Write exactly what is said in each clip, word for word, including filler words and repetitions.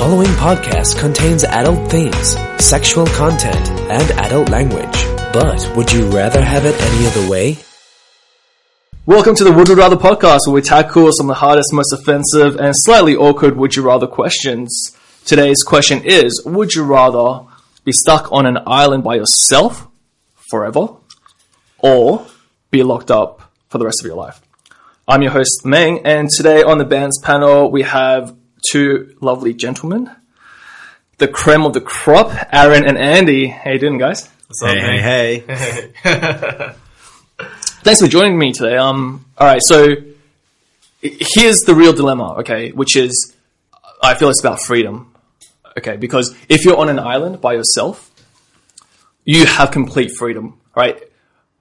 following podcast contains adult themes, sexual content, and adult language. But would you rather have it any other way? Welcome to the Would You Rather podcast, where we tackle some of the hardest, most offensive, and slightly awkward Would You Rather questions. Today's question is, would you rather be stuck on an island by yourself forever, or be locked up for the rest of your life? I'm your host, Meng, and today on the band's panel, we have two lovely gentlemen, the creme of the crop, Aaron and Andy. How you doing, guys? What's up, hey, hey, hey, hey. Thanks for joining me today. Um, all right, so here's the real dilemma, okay, which is, I feel it's about freedom, okay, because if you're on an island by yourself, you have complete freedom, right?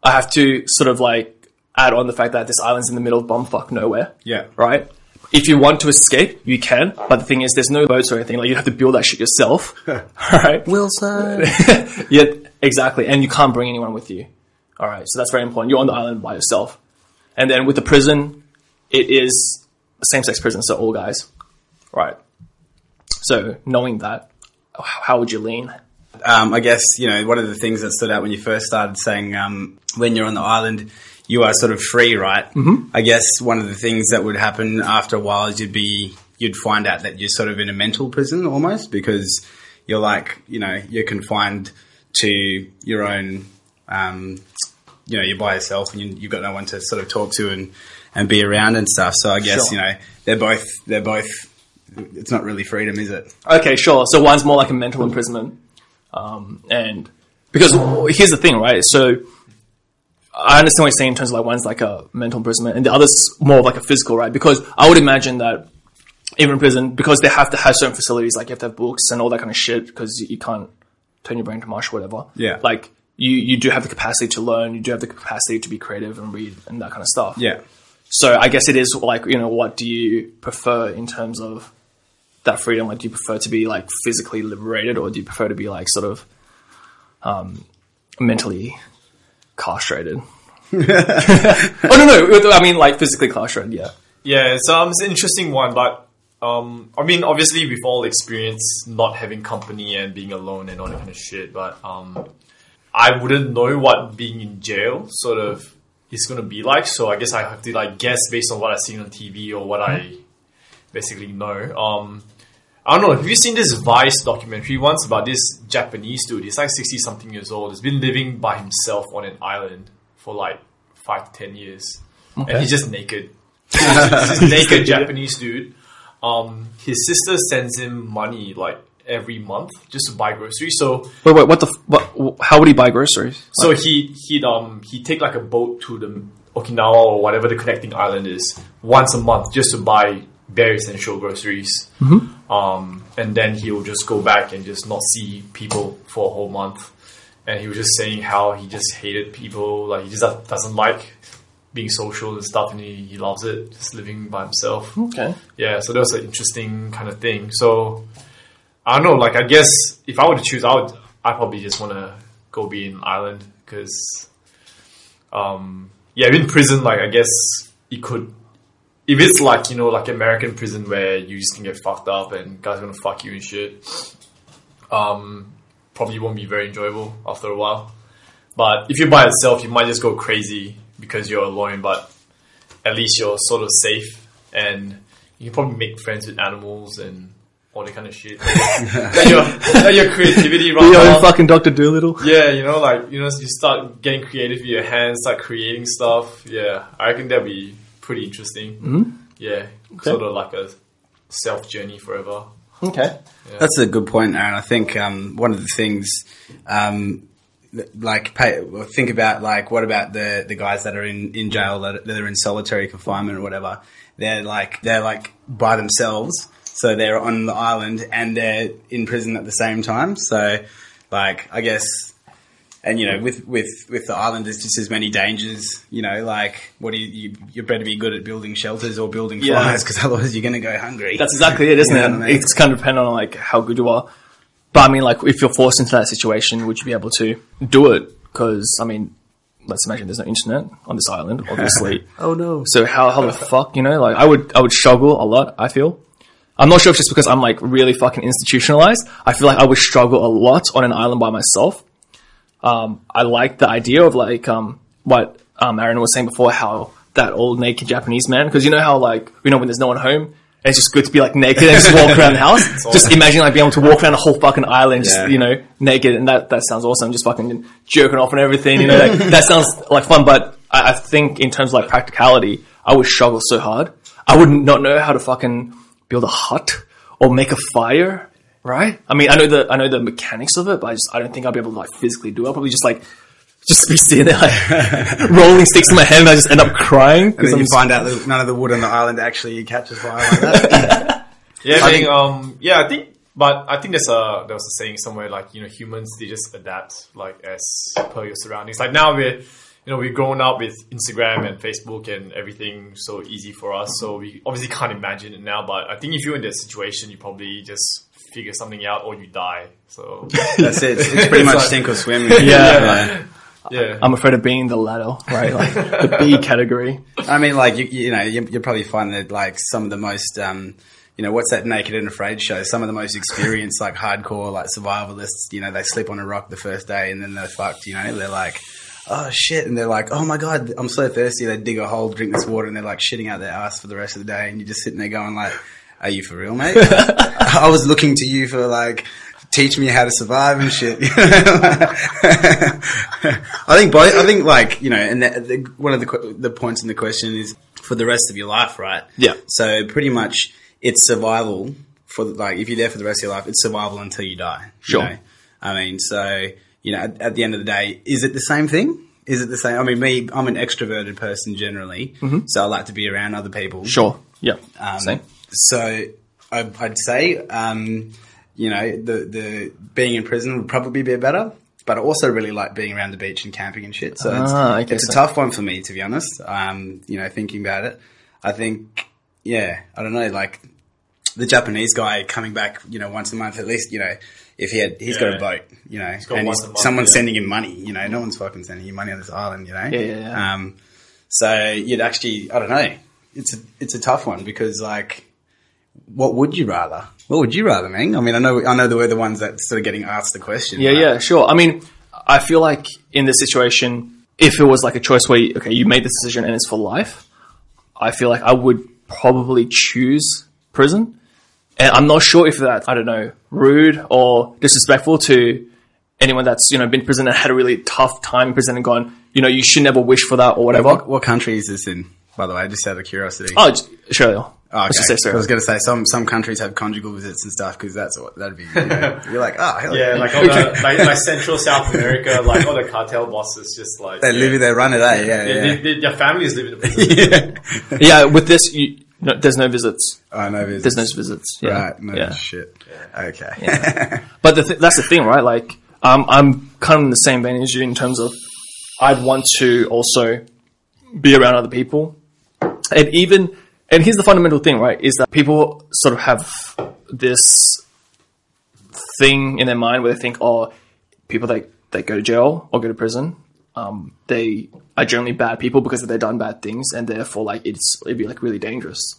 I have to sort of like, add on the fact that this island's in the middle of bumfuck nowhere. Yeah. Right? If you want to escape, you can. But the thing is, there's no boats or anything. Like, you have to build that shit yourself. Alright? Wilson! Yeah, exactly. And you can't bring anyone with you. Alright, so that's very important. You're on the island by yourself. And then with the prison, it is a same-sex prison, so all guys. Right. So, knowing that, how would you lean? Um, I guess, you know, one of the things that stood out when you first started saying, um, when you're on the island, you are sort of free, right? Mm-hmm. I guess one of the things that would happen after a while is you'd be, you'd find out that you're sort of in a mental prison almost, because you're like, you know, you're confined to your own, um, you know, you're by yourself and you, you've got no one to sort of talk to and, and be around and stuff. So I guess, sure. You know, they're both, they're both, it's not really freedom, is it? Okay, sure. So one's more like a mental imprisonment. Um, and because here's the thing, right? So, I understand what you're saying in terms of like one's like a mental imprisonment and the other's more of like a physical, right? Because I would imagine that even in prison, because they have to have certain facilities, like you have to have books and all that kind of shit because you, you can't turn your brain to mush or whatever. Yeah. Like you, you do have the capacity to learn. You do have the capacity to be creative and read and that kind of stuff. Yeah. So I guess it is like, you know, what do you prefer in terms of that freedom? Like, do you prefer to be like physically liberated or do you prefer to be like sort of, um, mentally castrated? oh no no I mean like physically castrated. yeah yeah so um, it's an interesting one, but um I mean obviously we've all experienced not having company and being alone and all that kind of shit, but um I wouldn't know what being in jail sort of is going to be like, so I guess I have to like guess based on what I've seen on T V or what mm-hmm. I basically know. um I don't know, have you seen this Vice documentary once about this Japanese dude? He's like sixty-something years old. He's been living by himself on an island for like five to ten years. Okay. And he's just naked. He's just this naked Japanese dude. Um, his sister sends him money like every month just to buy groceries. So Wait, wait, what the... F- what, how would he buy groceries? So like, he, he'd, um, he'd take like a boat to the Okinawa or whatever the connecting island is once a month just to buy bare essential groceries. Mm-hmm. Um, and then he'll just go back and just not see people for a whole month. And he was just saying how he just hated people. Like, he just doesn't like being social and stuff. And he, he loves it, just living by himself. Okay. Yeah, so that was an interesting kind of thing. So, I don't know. Like, I guess if I were to choose, I would I probably just want to go be in Ireland. Because, um, yeah, in prison, like, I guess it could... If it's like, you know, like American prison where you just can get fucked up and guys are gonna fuck you and shit, um, probably won't be very enjoyable after a while. But if you're by yourself, you might just go crazy because you're alone, but at least you're sort of safe and you can probably make friends with animals and all that kind of shit. That your, that your creativity runs your own fucking Doctor Dolittle. Yeah, you know, like, you know, you start getting creative with your hands, start creating stuff. Yeah, I reckon that'd be pretty interesting. Mm-hmm. Yeah. Okay. Sort of like a self journey forever. Okay. Yeah. That's a good point, Aaron. I think um, one of the things, um, like, pay, think about, like, what about the, the guys that are in, in jail, that, that are in solitary confinement or whatever? They're like, they're like by themselves. So they're on the island and they're in prison at the same time. So, like, I guess... And, you know, with, with, with the island, there's just as many dangers, you know, like, what do you, you, you better be good at building shelters or building yeah. fires, because otherwise you're going to go hungry. That's exactly it, isn't you know it? I mean? It's kind of dependent on, like, how good you are. But, I mean, like, if you're forced into that situation, would you be able to do it? Because, I mean, let's imagine there's no internet on this island, obviously. Oh, no. So how, how the fuck, you know, like, I would, I would struggle a lot, I feel. I'm not sure if it's just because I'm like really fucking institutionalized. I feel like I would struggle a lot on an island by myself. Um, I like the idea of like um, what um, Aaron was saying before, how that old naked Japanese man, because you know how like, you know, when there's no one home, it's just good to be like naked and just walk around the house. Awesome. Just imagine like being able to walk around a whole fucking island, just, yeah. you know, naked. And that, that sounds awesome. Just fucking jerking off and everything, you know, like, that sounds like fun. But I, I think in terms of like practicality, I would struggle so hard. I would not know how to fucking build a hut or make a fire. Right? I mean, I know the, I know the mechanics of it, but I just, I don't think I'll be able to like physically do it. I'll probably just like, just be sitting there like rolling sticks in my hand and I just end up crying. And then I'm you just... find out that none of the wood on the island actually catches fire like that. yeah, I think, um, yeah, I think, but I think there's a, there was a saying somewhere like, you know, humans, they just adapt like as per your surroundings. Like now we're, you know, we've grown up with Instagram and Facebook and everything so easy for us. So we obviously can't imagine it now, but I think if you're in that situation, you probably just figure something out or you die. So that's it. It's pretty much sink or swim. Yeah. yeah. Right. Yeah, I'm afraid of being the latter, right? Like the B category. I mean, like you, you know, you, you'll probably find that like some of the most, um, you know, what's that Naked and Afraid show? Some of the most experienced, like hardcore, like survivalists. You know, they sleep on a rock the first day and then they're fucked. You know, they're like, oh shit, and they're like, oh my god, I'm so thirsty. They dig a hole, drink this water, and they're like shitting out their ass for the rest of the day. And you're just sitting there going, like, are you for real, mate? I was looking to you for like. Teach me how to survive and shit. I think, both, I think, like you know, and the, the, one of the the points in the question is for the rest of your life, right? Yeah. So pretty much, it's survival for like if you're there for the rest of your life, it's survival until you die. Sure. You know? I mean, so you know, at, at the end of the day, is it the same thing? Is it the same? I mean, me, I'm an extroverted person generally, mm-hmm. so I like to be around other people. Sure. Yeah. Um, same. So I, I'd say. Um, You know, the the being in prison would probably be better, but I also really like being around the beach and camping and shit. So ah, it's, it's so. a tough one for me, to be honest. Um, you know, thinking about it, I think, yeah, I don't know, like the Japanese guy coming back, you know, once a month at least, you know, if he had, he's yeah. got a boat, you know, and month, someone's yeah. sending him money, you know, no one's fucking sending you money on this island, you know. Yeah, yeah, yeah. Um, so you'd actually, I don't know, it's a, it's a tough one because like, what would you rather? What would you rather, Meng? I mean, I know I know that we're the ones that sort of getting asked the question. Yeah, right? yeah, sure. I mean, I feel like in this situation, if it was like a choice where, you, okay, you made this decision and it's for life, I feel like I would probably choose prison. And I'm not sure if that's, I don't know, rude or disrespectful to anyone that's, you know, been in prison and had a really tough time in prison and gone, you know, you should never wish for that or whatever. What, what country is this in, by the way, just out of curiosity? Oh, Australia. Oh, okay. Say, so I was going to say some some countries have conjugal visits and stuff because that's what that'd be. You know, you're like, oh, hell yeah, like all the, like, like Central South America, like all the cartel bosses just like they yeah. live in their run it, eh? Yeah, yeah. yeah. They, they, their families live in the prison. yeah. yeah, with this, you, no, there's no visits. Oh, no visits. There's no visits. Yeah. Right, no yeah. shit. Yeah. Okay, yeah. But the th- that's the thing, right? Like, um, I'm kind of in the same vein as you in terms of I'd want to also be around other people, and even. And here's the fundamental thing, right, is that people sort of have this thing in their mind where they think, oh, people that, that go to jail or go to prison, um, they are generally bad people because they've done bad things and therefore, like, it's, it'd be, like, really dangerous.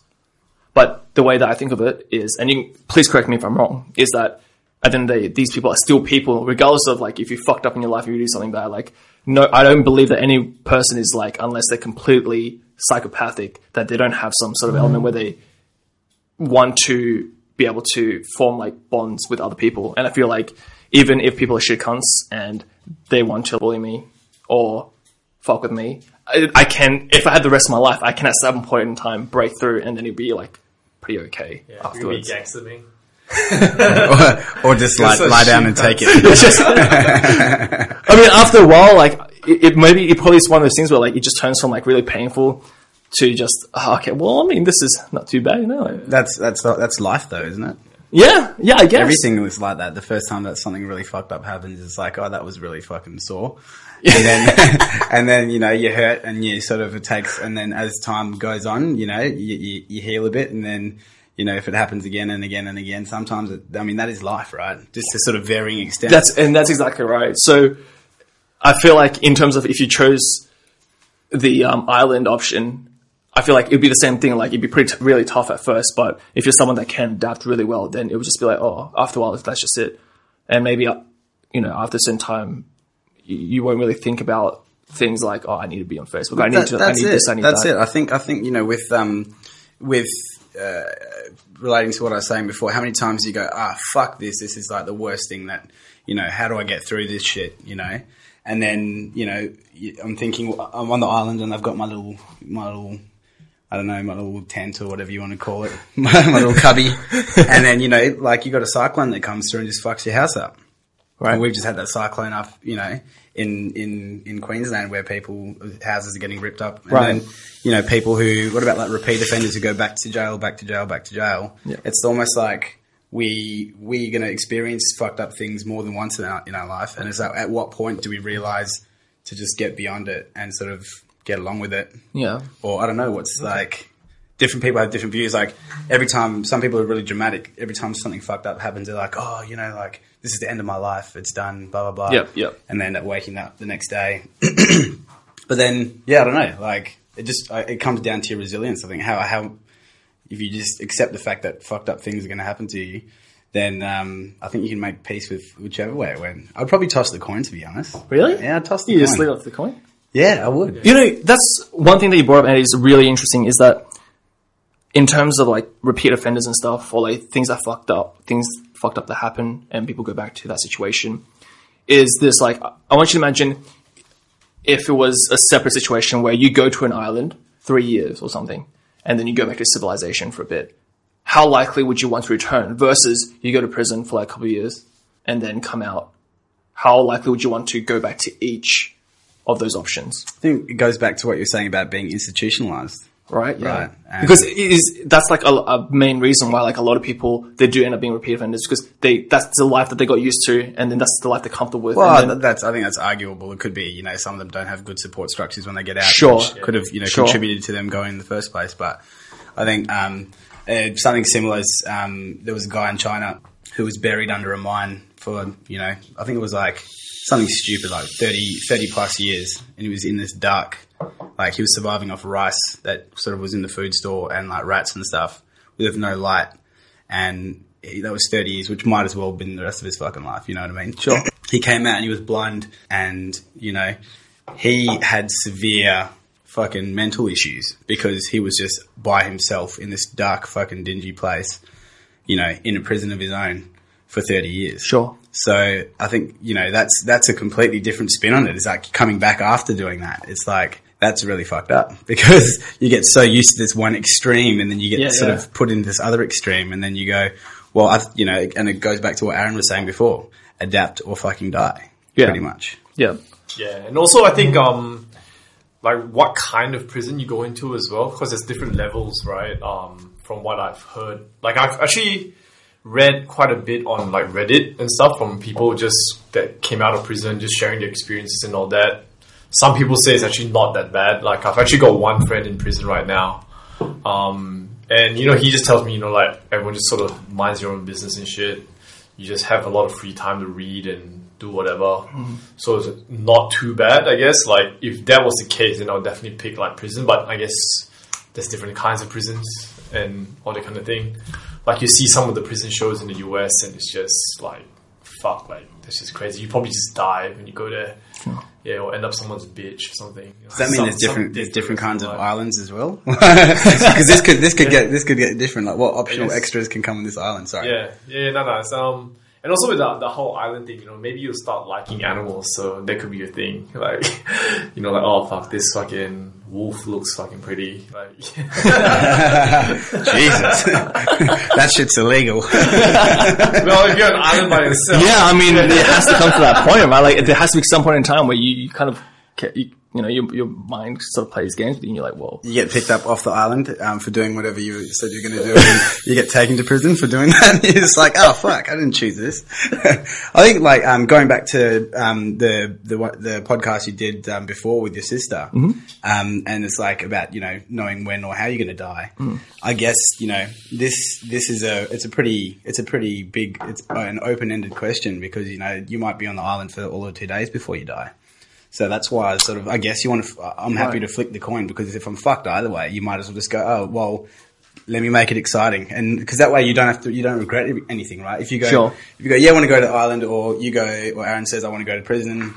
But the way that I think of it is, and you can, please correct me if I'm wrong, is that at the end of the day, these people are still people regardless of, like, if you fucked up in your life or you do something bad, like, no, I don't believe that any person is, like, unless they're completely... psychopathic, that they don't have some sort of element where they want to be able to form like bonds with other people. And I feel like even if people are shit cunts and they want to bully me or fuck with me, I, I can, if I had the rest of my life, I can at some point in time break through and then it'd be like pretty okay yeah, afterwards. Be gangster me. or, or just like so lie down and take it. just, I mean, after a while, like, It, it maybe it probably is one of those things where like it just turns from like really painful to just oh, okay. Well, I mean, this is not too bad, you know. That's that's that's life, though, isn't it? Yeah, yeah, I guess everything was like that. The first time that something really fucked up happens, it's like, oh, that was really fucking sore. And then, and then you know you hurt and you sort of it takes, and then as time goes on, you know you, you, you heal a bit, and then you know if it happens again and again and again, sometimes it, I mean that is life, right? Just to sort of varying extent. That's and that's exactly right. So. I feel like in terms of if you chose the um, island option, I feel like it'd be the same thing. Like it'd be pretty t- really tough at first, but if you're someone that can adapt really well, then it would just be like, oh, after a while, that's just it. And maybe, you know, after a certain time, you won't really think about things like, oh, I need to be on Facebook. Well, I need that, to, I need it. this, I need that's that. That's it. I think, I think, you know, with, um, with, uh, relating to what I was saying before, how many times you go, ah, fuck this. This is like the worst thing that, you know, how do I get through this shit, you know? And then, you know, I'm thinking I'm on the island and I've got my little, my little, I don't know, my little tent or whatever you want to call it, my, my little cubby. And then, you know, like you got a cyclone that comes through and just fucks your house up. Right. And we've just had that cyclone up, you know, in, in, in Queensland where people, houses are getting ripped up. And right. then, you know, people who, what about like repeat offenders who go back to jail, back to jail, back to jail. Yeah. It's almost like we, we're going to experience fucked up things more than once in our, in our life. And it's like, at what point do we realize to just get beyond it and sort of get along with it? Yeah. Or I don't know what's okay. like, different people have different views. Like every time, some people are really dramatic. Every time something fucked up happens, they're like, oh, you know, like, this is the end of my life. It's done, blah, blah, blah. Yep, yep. And they end up waking up the next day. But then, yeah, I don't know. Like, it just, it comes down to your resilience. I think how, how, if you just accept the fact that fucked up things are going to happen to you, then, um, I think you can make peace with whichever way it went. I'd probably toss the coin, to be honest. Really? Yeah, I'd toss the you coin. You just leave off the coin? Yeah, I would. You know, that's one thing that you brought up, and it's really interesting, is that in terms of like repeat offenders and stuff, or like things that fucked up, things fucked up that happen and people go back to that situation, is this like, I want you to imagine if it was a separate situation where you go to an island three years or something and then you go back to civilization for a bit, how likely would you want to return versus you go to prison for like a couple of years and then come out? How likely would you want to go back to each of those options? I think it goes back to what you're saying about being institutionalized. Right, yeah. Right. Um, because it is, that's like a, a main reason why like a lot of people, they do end up being repeat offenders because they, that's the life that they got used to and then that's the life they're comfortable with. Well, and then, that's, I think that's arguable. It could be, you know, some of them don't have good support structures when they get out. Sure. Which could have, you know, sure. contributed to them going in the first place. But I think, um, uh, something similar is, um, there was a guy in China who was buried under a mine for, you know, I think it was like something stupid, like thirty, thirty plus years. And he was in this dark, like he was surviving off rice that sort of was in the food store and like rats and stuff with no light. And he, that was thirty years, which might as well have been the rest of his fucking life. You know what I mean? Sure. He came out and he was blind and, you know, he had severe fucking mental issues because he was just by himself in this dark fucking dingy place, you know, in a prison of his own for thirty years. Sure. So I think, you know, that's that's a completely different spin on it. It's like coming back after doing that. It's like that's really fucked up because you get so used to this one extreme and then you get yeah, sort yeah. of put in this other extreme and then you go, well, I, you know, and it goes back to what Aaron was saying before, adapt or fucking die yeah. pretty much. Yeah. Yeah. And also I think um, like what kind of prison you go into as well because there's different levels, right, um, from what I've heard. Like I've actually read quite a bit on like Reddit and stuff from people just that came out of prison, just sharing their experiences and all that. Some people say it's actually not that bad. Like I've actually got one friend in prison right now. Um, and you know, he just tells me, you know, like everyone just sort of minds your own business and shit. You just have a lot of free time to read and do whatever. Mm-hmm. So it's not too bad, I guess. Like if that was the case, then I would definitely pick like prison, but I guess there's different kinds of prisons and all that kind of thing. Like you see some of the prison shows in the U S and it's just like, fuck, like that's just crazy. You probably just die when you go there. Sure. Yeah, or end up someone's bitch or something. Does that mean some, there's different there's different kinds of like islands as well? Because this could this could yeah. get this could get different. Like what optional extras can come on this island? Sorry. Yeah, yeah, no, no. It's, um, and also with the, the whole island thing, you know, maybe you'll start liking animals, so that could be a thing. Like, you know, like oh fuck, this fucking wolf looks fucking pretty. Like, Jesus, that shit's illegal. Well, if you're an island by yourself, yeah, I mean, it has to come to that point, right? Like, there has to be some point in time where you, you kind of, you, you know, your your mind sort of plays games, and you're like, whoa, you get picked up off the island um, for doing whatever you said you're going to do, and you get taken to prison for doing that. You're just like, oh fuck, I didn't choose this. I think, like, um, going back to um, the the the podcast you did um, before with your sister, mm-hmm. um, and it's like about, you know, knowing when or how you're going to die. Mm. I guess, you know, this this is a it's a pretty it's a pretty big it's an open ended question because, you know, you might be on the island for all of two days before you die. So that's why I sort of, I guess you want to, I'm happy right. to flick the coin, because if I'm fucked either way, you might as well just go, oh, well, let me make it exciting. And because that way you don't have to, you don't regret anything, right? If you go, sure. if you go, yeah, I want to go to Ireland, or you go, or Aaron says, I want to go to prison.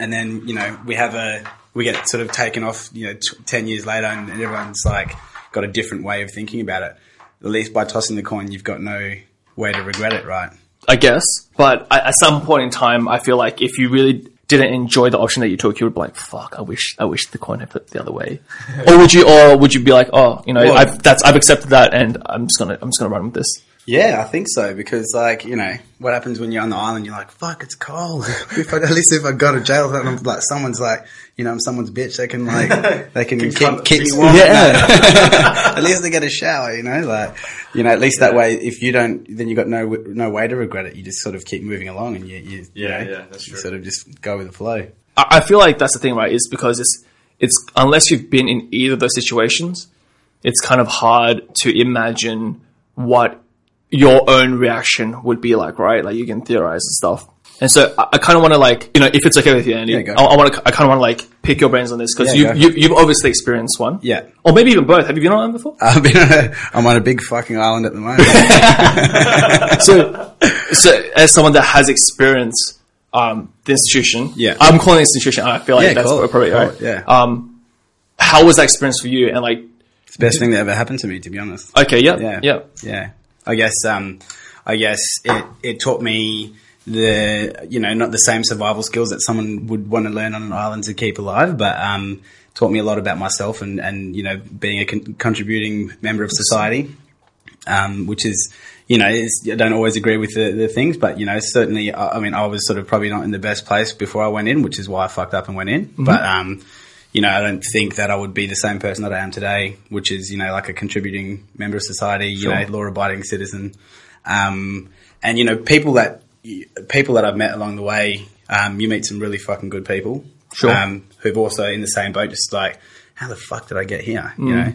And then, you know, we have a, we get sort of taken off, you know, t- ten years later, and, and everyone's like got a different way of thinking about it. At least by tossing the coin, you've got no way to regret it, right? I guess. But at some point in time, I feel like if you really didn't enjoy the option that you took, you would be like, fuck, I wish, I wish the coin had flipped the other way. Or would you, or would you be like, oh, you know, well, I've, that's, I've accepted that, and I'm just gonna, I'm just gonna run with this. Yeah, I think so, because like, you know, what happens when you're on the island, you're like, fuck, it's cold. if I, at least if I go to jail, I'm like, someone's like, you know, I'm someone's bitch, they can like, they can keep, keep me warm. Yeah. At least they get a shower, you know, like, you know, at least yeah. that way, if you don't, then you got no, no way to regret it. You just sort of keep moving along, and you, you, yeah, you know, yeah, that's true. Sort of just go with the flow. I, I feel like that's the thing, right? Is because it's, it's, unless you've been in either of those situations, it's kind of hard to imagine what your own reaction would be like, right? Like, you can theorize and stuff. And so I, I kind of want to, like, you know, if it's okay with you, Andy, yeah, I, I want to, I kind of want to like pick your brains on this, because yeah, you, you, you've obviously experienced one. Yeah. Or maybe even both. Have you been on one before? I've been on a, I'm on a big fucking island at the moment. so, so as someone that has experienced, um, the institution, yeah, I'm calling it institution. I feel like yeah, that's cool. probably cool. right. Yeah. Um, how was that experience for you? And like, it's the best thing that ever happened to me, to be honest. Okay. Yep, yeah. Yeah. Yeah. I guess, um, I guess it, it taught me the, you know, not the same survival skills that someone would want to learn on an island to keep alive, but, um, taught me a lot about myself and, and, you know, being a con- contributing member of society, um, which is, you know, it's, I don't always agree with the, the things, but, you know, certainly, I, I mean, I was sort of probably not in the best place before I went in, which is why I fucked up and went in, mm-hmm. but, um, you know, I don't think that I would be the same person that I am today, which is, you know, like a contributing member of society, you sure. know, law-abiding citizen. Um, and, you know, people that people that I've met along the way, um, you meet some really fucking good people sure. um, who've also in the same boat, just like, how the fuck did I get here, mm. you know?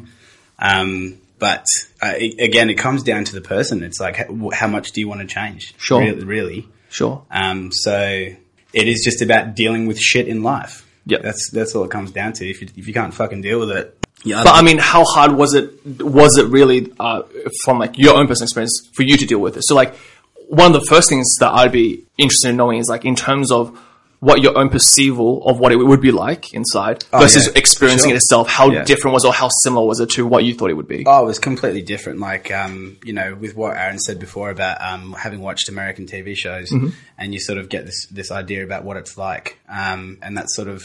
Um, but, uh, it, again, it comes down to the person. It's like, how, how much do you want to change? Sure. Really. really. Sure. Um, so it is just about dealing with shit in life. Yeah, that's that's all it comes down to. If you if you can't fucking deal with it, yeah. But I mean, how hard was it? Was it really uh, from like your own personal experience for you to deal with it? So like, one of the first things that I'd be interested in knowing is like in terms of what your own perceival of what it would be like inside oh, versus yeah. experiencing sure. it itself. How yeah. different was or how similar was it to what you thought it would be? Oh, it was completely different. Like um, you know, with what Aaron said before about um having watched American T V shows, mm-hmm. and you sort of get this this idea about what it's like. Um, and that's sort of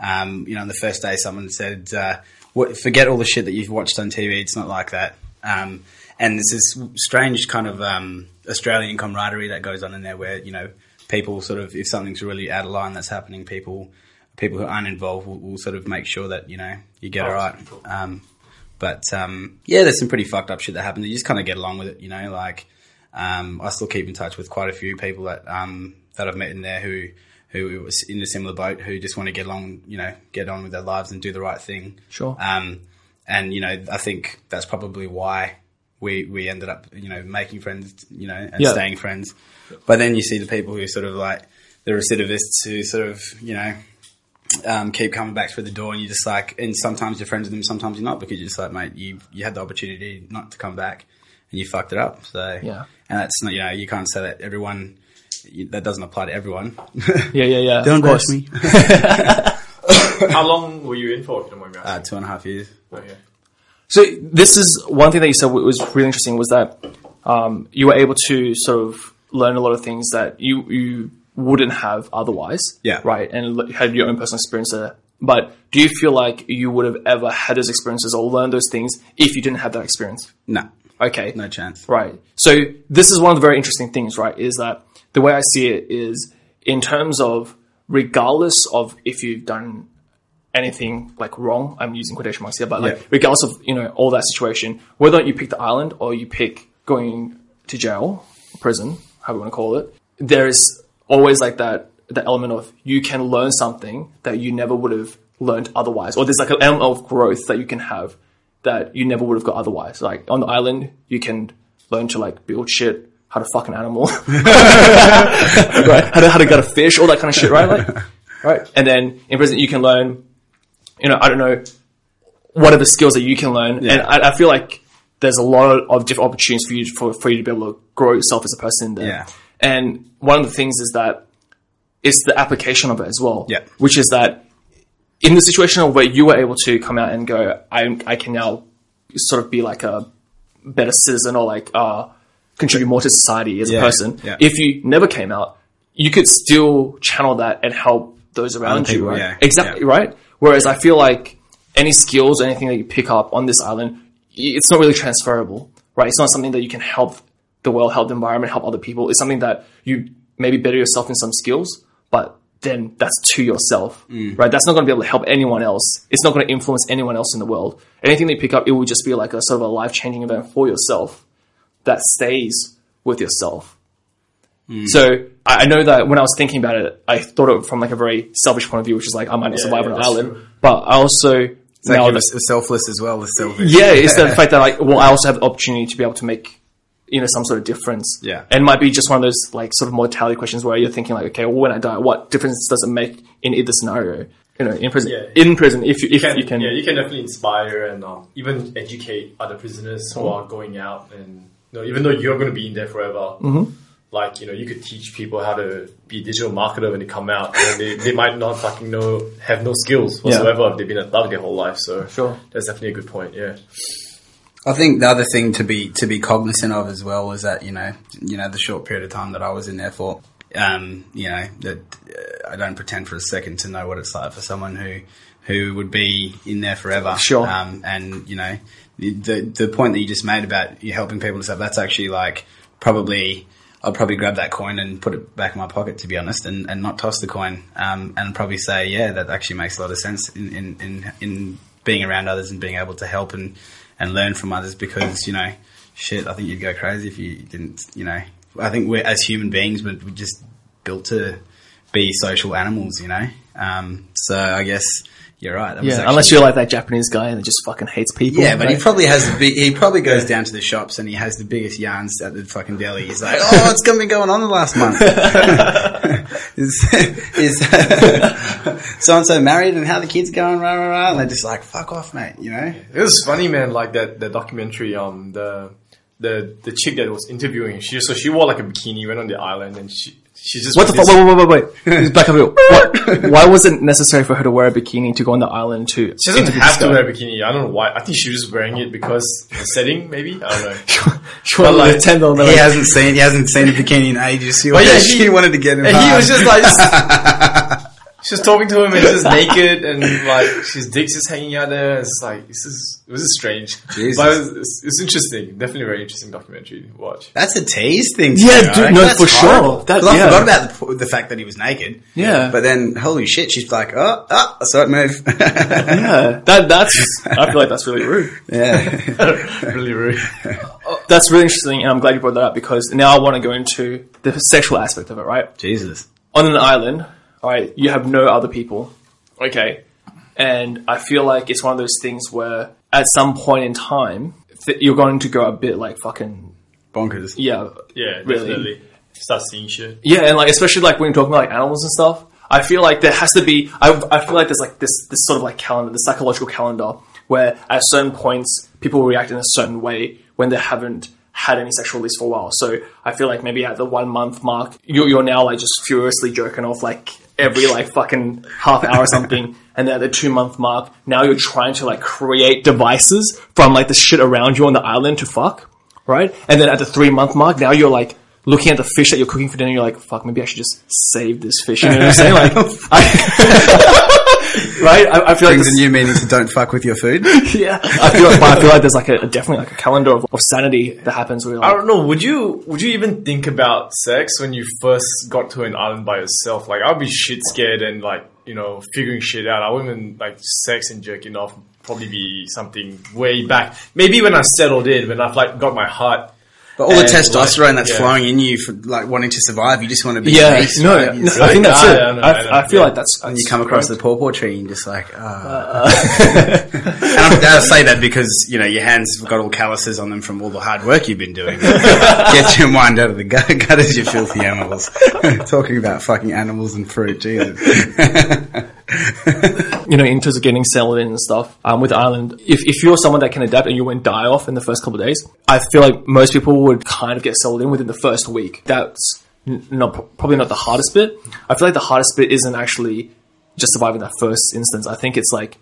um, you know, on the first day, someone said, uh, what, "Forget all the shit that you've watched on T V. It's not like that." Um, and there's this strange kind of um Australian camaraderie that goes on in there, where you know. People sort of, if something's really out of line that's happening, people people who aren't involved will, will sort of make sure that, you know, you get oh, it right. Cool. Um, but, um, yeah, there's some pretty fucked up shit that happens. You just kind of get along with it, you know, like um, I still keep in touch with quite a few people that um, that I've met in there who, who was in a similar boat, who just want to get along, you know, get on with their lives and do the right thing. Sure. Um, and, you know, I think that's probably why we we ended up, you know, making friends, you know, and yeah. staying friends. But then you see the people who are sort of like the recidivists who sort of, you know, um, keep coming back through the door, and you just like, and sometimes you're friends with them, sometimes you're not, because you're just like, mate, you you had the opportunity not to come back and you fucked it up. So, yeah. And that's not, you know, you can't say that everyone, you, that doesn't apply to everyone. Yeah, yeah, yeah. Don't watch me. How long were you in for? If you don't mind asking? Uh, two and a half years. Okay. So this is one thing that you said was really interesting, was that um, you were able to sort of learn a lot of things that you, you wouldn't have otherwise. Yeah. Right. And had your own personal experience there. But do you feel like you would have ever had those experiences or learned those things if you didn't have that experience? No. Okay. No chance. Right. So this is one of the very interesting things, right? Is that the way I see it is in terms of regardless of if you've done anything like wrong, I'm using quotation marks here, but like yeah. regardless of, you know, all that situation, whether or not you pick the island or you pick going to jail, prison, however you want to call it, there is always like that, that element of you can learn something that you never would have learned otherwise, or there's like an element of growth that you can have that you never would have got otherwise. Like on the island, you can learn to like build shit, how to fuck an animal, right? how to how to gut a fish, all that kind of shit, right? Like, Right. And then in prison, you can learn, you know, I don't know, whatever skills that you can learn. Yeah. And I, I feel like there's a lot of different opportunities for you for, for you to be able to grow yourself as a person there. Yeah. And one of the things is that it's the application of it as well. Yeah. Which is that in the situation where you were able to come out and go, I, I can now sort of be like a better citizen or like uh, contribute more to society as yeah. a person. Yeah. If you never came out, you could still channel that and help those around people, you. Right? Yeah. Exactly, yeah. Right? Whereas I feel like any skills or anything that you pick up on this island, it's not really transferable, right? It's not something that you can help the world, help the environment, help other people. It's something that you maybe better yourself in some skills, but then that's to yourself, mm. right? That's not going to be able to help anyone else. It's not going to influence anyone else in the world. Anything they pick up, it will just be like a sort of a life-changing event for yourself that stays with yourself. Mm. So I know that when I was thinking about it, I thought of it from like a very selfish point of view, which is like, I might not yeah, survive yeah, on an island, true. But I also... It's like you're selfless as well as selfish. Yeah, it's the fact that like, well, I also have the opportunity to be able to make, you know, some sort of difference. Yeah. And it might be just one of those like sort of mortality questions where you're thinking like, okay, well, when I die, what difference does it make in either scenario? You know, in prison, yeah. in prison, if you, if you can, you can, yeah, you can definitely inspire and um, even educate other prisoners mm-hmm. who are going out, and you know, even though you're going to be in there forever. Mm-hmm. Like, you know, you could teach people how to be a digital marketer when they come out. And they, they might not fucking know, have no skills whatsoever yeah. if they've been at love their whole life. So sure. that's definitely a good point, yeah. I think the other thing to be to be cognizant of as well is that, you know, you know the short period of time that I was in there for, um, you know, that uh, I don't pretend for a second to know what it's like for someone who who would be in there forever. Sure. Um, and, you know, the, the, the point that you just made about you helping people and stuff, that's actually like probably... I'll probably grab that coin and put it back in my pocket, to be honest, and, and not toss the coin, um, and probably say, yeah, that actually makes a lot of sense in, in, in, in being around others and being able to help and, and learn from others because, you know, shit, I think you'd go crazy if you didn't, you know. I think we're, as human beings, we're, we're just built to be social animals, you know. Um, so I guess... You're right. That yeah, was actually, unless you're like that Japanese guy that just fucking hates people. Yeah, but right? he probably has the big, he probably goes down to the shops and he has the biggest yarns at the fucking deli. He's like, oh, what's going to be going on the last month? is is so-and-so married and how the kids going, rah, rah, rah. And they're just like, fuck off, mate, you know? It was funny, man, like that, that documentary, um, the, the, the chick that was interviewing, she, so she wore like a bikini, went on the island and she, She just what the fuck? Wait, wait, wait, wait, wait. Back up a bit. Why was it necessary for her to wear a bikini to go on the island to... She doesn't have to wear a bikini. I don't know why. I think she was just wearing it because the setting, maybe? I don't know. She wanted like, to on the he, like, hasn't seen, he hasn't seen a bikini in ages. She, but yeah, she, she wanted to get him and hard. He was just like... Just, she's talking to him and she's naked and like his dick's just hanging out there. It's like, this is, it was just strange. Jesus. But it was, it's interesting. Definitely a very interesting documentary to watch. That's a tease thing. To yeah, me, dude, right? no, that's for horrible. Sure. That, yeah. I forgot about the, the fact that he was naked. Yeah. But then, holy shit, she's like, oh, oh, I saw it move. yeah. That, that's, I feel like that's really rude. Yeah. really rude. That's really interesting and I'm glad you brought that up because now I want to go into the sexual aspect of it, right? Jesus. On an island... All right, you have no other people. Okay. And I feel like it's one of those things where at some point in time, th- you're going to go a bit like fucking... Bonkers. Yeah. Yeah, really. Definitely. Start seeing shit. Yeah, and like, especially like when you're talking about like animals and stuff, I feel like there has to be... I, I feel like there's like this, this sort of like calendar, the psychological calendar, where at certain points, people react in a certain way when they haven't had any sexual release for a while. So I feel like maybe at the one month mark, you're, you're now like just furiously jerking off like... every like fucking half hour or something, and then at the two month mark, now you're trying to like create devices from like the shit around you on the island to fuck, right? And then at the three month mark, now you're like looking at the fish that you're cooking for dinner, you're like, fuck, maybe I should just save this fish. You know what I'm saying? Like, I, right? I, I feel like brings a new meaning to don't fuck with your food. Yeah, I feel like, but I feel like there's like a definitely like a calendar of, of sanity that happens. Where you're like, I don't know. Would you would you even think about sex when you first got to an island by yourself? Like, I'd be shit scared and like you know figuring shit out. I wouldn't even, like sex and jerking off would probably be something way back. Maybe when I settled in, when I've like got my heart. But all and the testosterone like, that's yeah. flowing in you for like wanting to survive, you just want to be yeah. nice. No, right? no I think that's no, it. No, no, I, no, I feel yeah. like that's... And you come across correct. the pawpaw tree and you're just like, oh. Uh, and I say that because, you know, your hands have got all calluses on them from all the hard work you've been doing. Get your mind out of the gutters, you filthy animals. Talking about fucking animals and fruit, Jesus. You know, in terms of getting settled in and stuff, um, with Ireland, if, if you're someone that can adapt and you won't die off in the first couple of days, I feel like most people would kind of get settled in within the first week. That's not probably not the hardest bit. I feel like the hardest bit isn't actually just surviving that first instance. I think it's like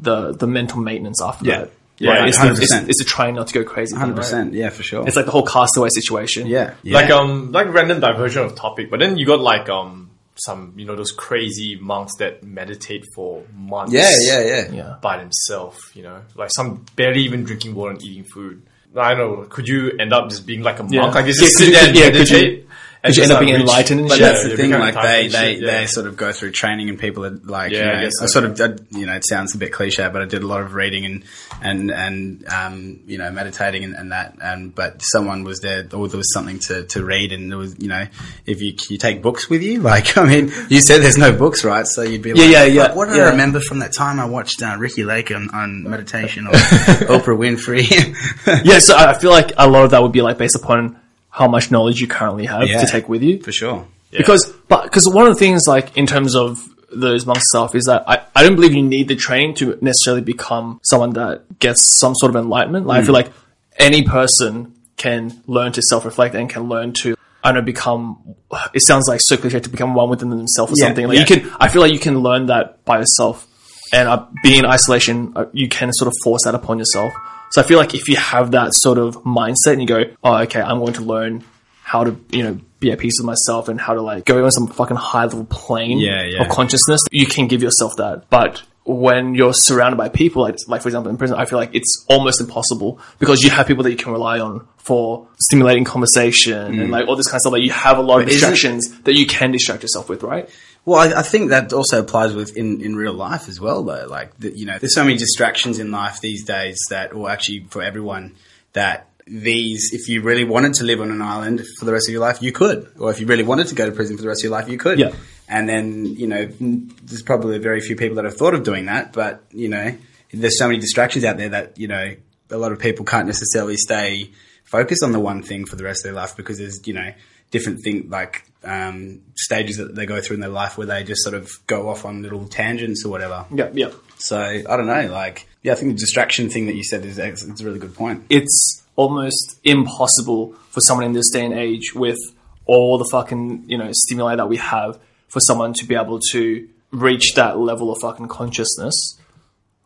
the the mental maintenance after yeah. that. Yeah, right. It's, one hundred percent. The, it's, it's a trying not to go crazy. one hundred percent, right? Yeah, for sure. It's like the whole castaway situation. Yeah. yeah. Like, um, like random diversion of topic, but then you got like, um, some, you know, those crazy monks that meditate for months. Yeah, yeah, yeah. yeah. By themselves, you know, like some barely even drinking water and eating food. I don't know. Could you end up just being like a monk? Yeah. Like, just yeah, sit there and yeah, meditate? Could you end up being reach, enlightened and shit? But that's yeah, the thing, like, they, they, shit, yeah. they sort of go through training and people are like, yeah, you know, I, guess so. I sort of, did, you know, it sounds a bit cliche, but I did a lot of reading and, and, and, um, you know, meditating and, and that, and, but someone was there, or there was something to, to read, and there was, you know, if you, you take books with you, like, I mean, you said there's no books, right? So you'd be like, yeah, yeah, yeah. Like, what do yeah. I remember from that time I watched uh, Ricky Lake on, on meditation or Oprah Winfrey? Yeah, so I feel like a lot of that would be like based upon how much knowledge you currently have yeah, to take with you. For sure. Yeah. Because, but, because one of the things, like, in terms of those monk stuff is that I, I don't believe you need the training to necessarily become someone that gets some sort of enlightenment. Like, mm. I feel like any person can learn to self-reflect and can learn to, I don't know, become, it sounds like so cliche, to become one within themselves or yeah, something. Like, yeah. you can, I feel like you can learn that by yourself. And uh, being in isolation, uh, you can sort of force that upon yourself. So I feel like if you have that sort of mindset and you go, oh, okay, I'm going to learn how to, you know, be at peace with myself and how to like go on some fucking high level plane yeah, yeah. of consciousness, you can give yourself that. But when you're surrounded by people, like, like for example, in prison, I feel like it's almost impossible because you have people that you can rely on for stimulating conversation mm. and like all this kind of stuff. Like you have a lot but of distractions that you can distract yourself with, right? Well, I, I think that also applies with in, in real life as well, though. Like, the, you know, there's so many distractions in life these days that, or actually for everyone, that these, if you really wanted to live on an island for the rest of your life, you could. Or if you really wanted to go to prison for the rest of your life, you could. Yeah. And then, you know, there's probably very few people that have thought of doing that, but, you know, there's so many distractions out there that, you know, a lot of people can't necessarily stay focused on the one thing for the rest of their life because there's, you know, different things like um, stages that they go through in their life where they just sort of go off on little tangents or whatever. Yeah, yeah. So I don't know, like, yeah, I think the distraction thing that you said is it's a really good point. It's almost impossible for someone in this day and age with all the fucking, you know, stimuli that we have for someone to be able to reach that level of fucking consciousness,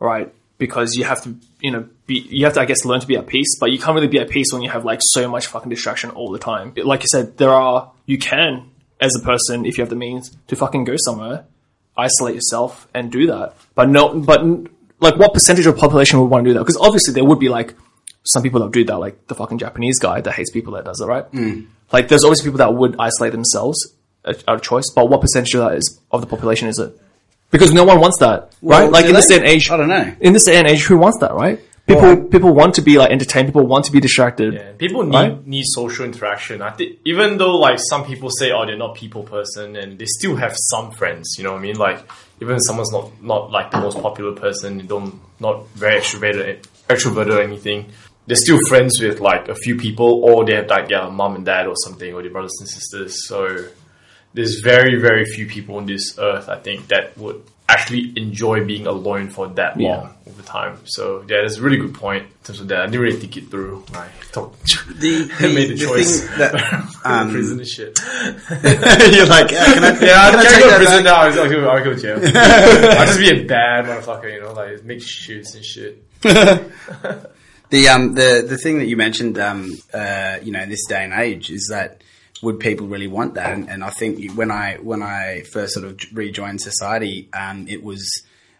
right? Because you have to, you know, be, you have to, I guess, learn to be at peace, but you can't really be at peace when you have like so much fucking distraction all the time. Like you said, there are, you can, as a person, if you have the means to fucking go somewhere, isolate yourself and do that. But no, but like what percentage of the population would want to do that? Because obviously there would be like some people that do that, like the fucking Japanese guy that hates people that does it, right? Mm. Like there's always people that would isolate themselves out of choice, but what percentage of that is, of the population is it? Because no one wants that, well, right? Like in this day and age, I don't know. In this day and age, who wants that, right? People, well, people want to be like entertained. People want to be distracted. Yeah, people need right? need social interaction. I think even though like some people say, oh, they're not people person, and they still have some friends. You know what I mean? Like even if someone's not, not like the most popular person, they don't not very extroverted, extroverted or anything. They're still friends with like a few people, or they have like their mum and dad or something, or their brothers and sisters. So there's very, very few people on this earth, I think, that would actually enjoy being alone for that long yeah. over time. So, yeah, that's a really good point in terms of that. I didn't really think it through. I the, the, made the, the choice. That, um, prison is shit. You're like, yeah, can I, yeah, I, can I, can I go to prison now? I'll go, I'll go to jail. I'll just be a bad motherfucker, you know, like make shoots and shit. the, um, the, the thing that you mentioned, um, uh, you know, in this day and age is that would people really want that? And, and I think when I when I first sort of rejoined society, um, it was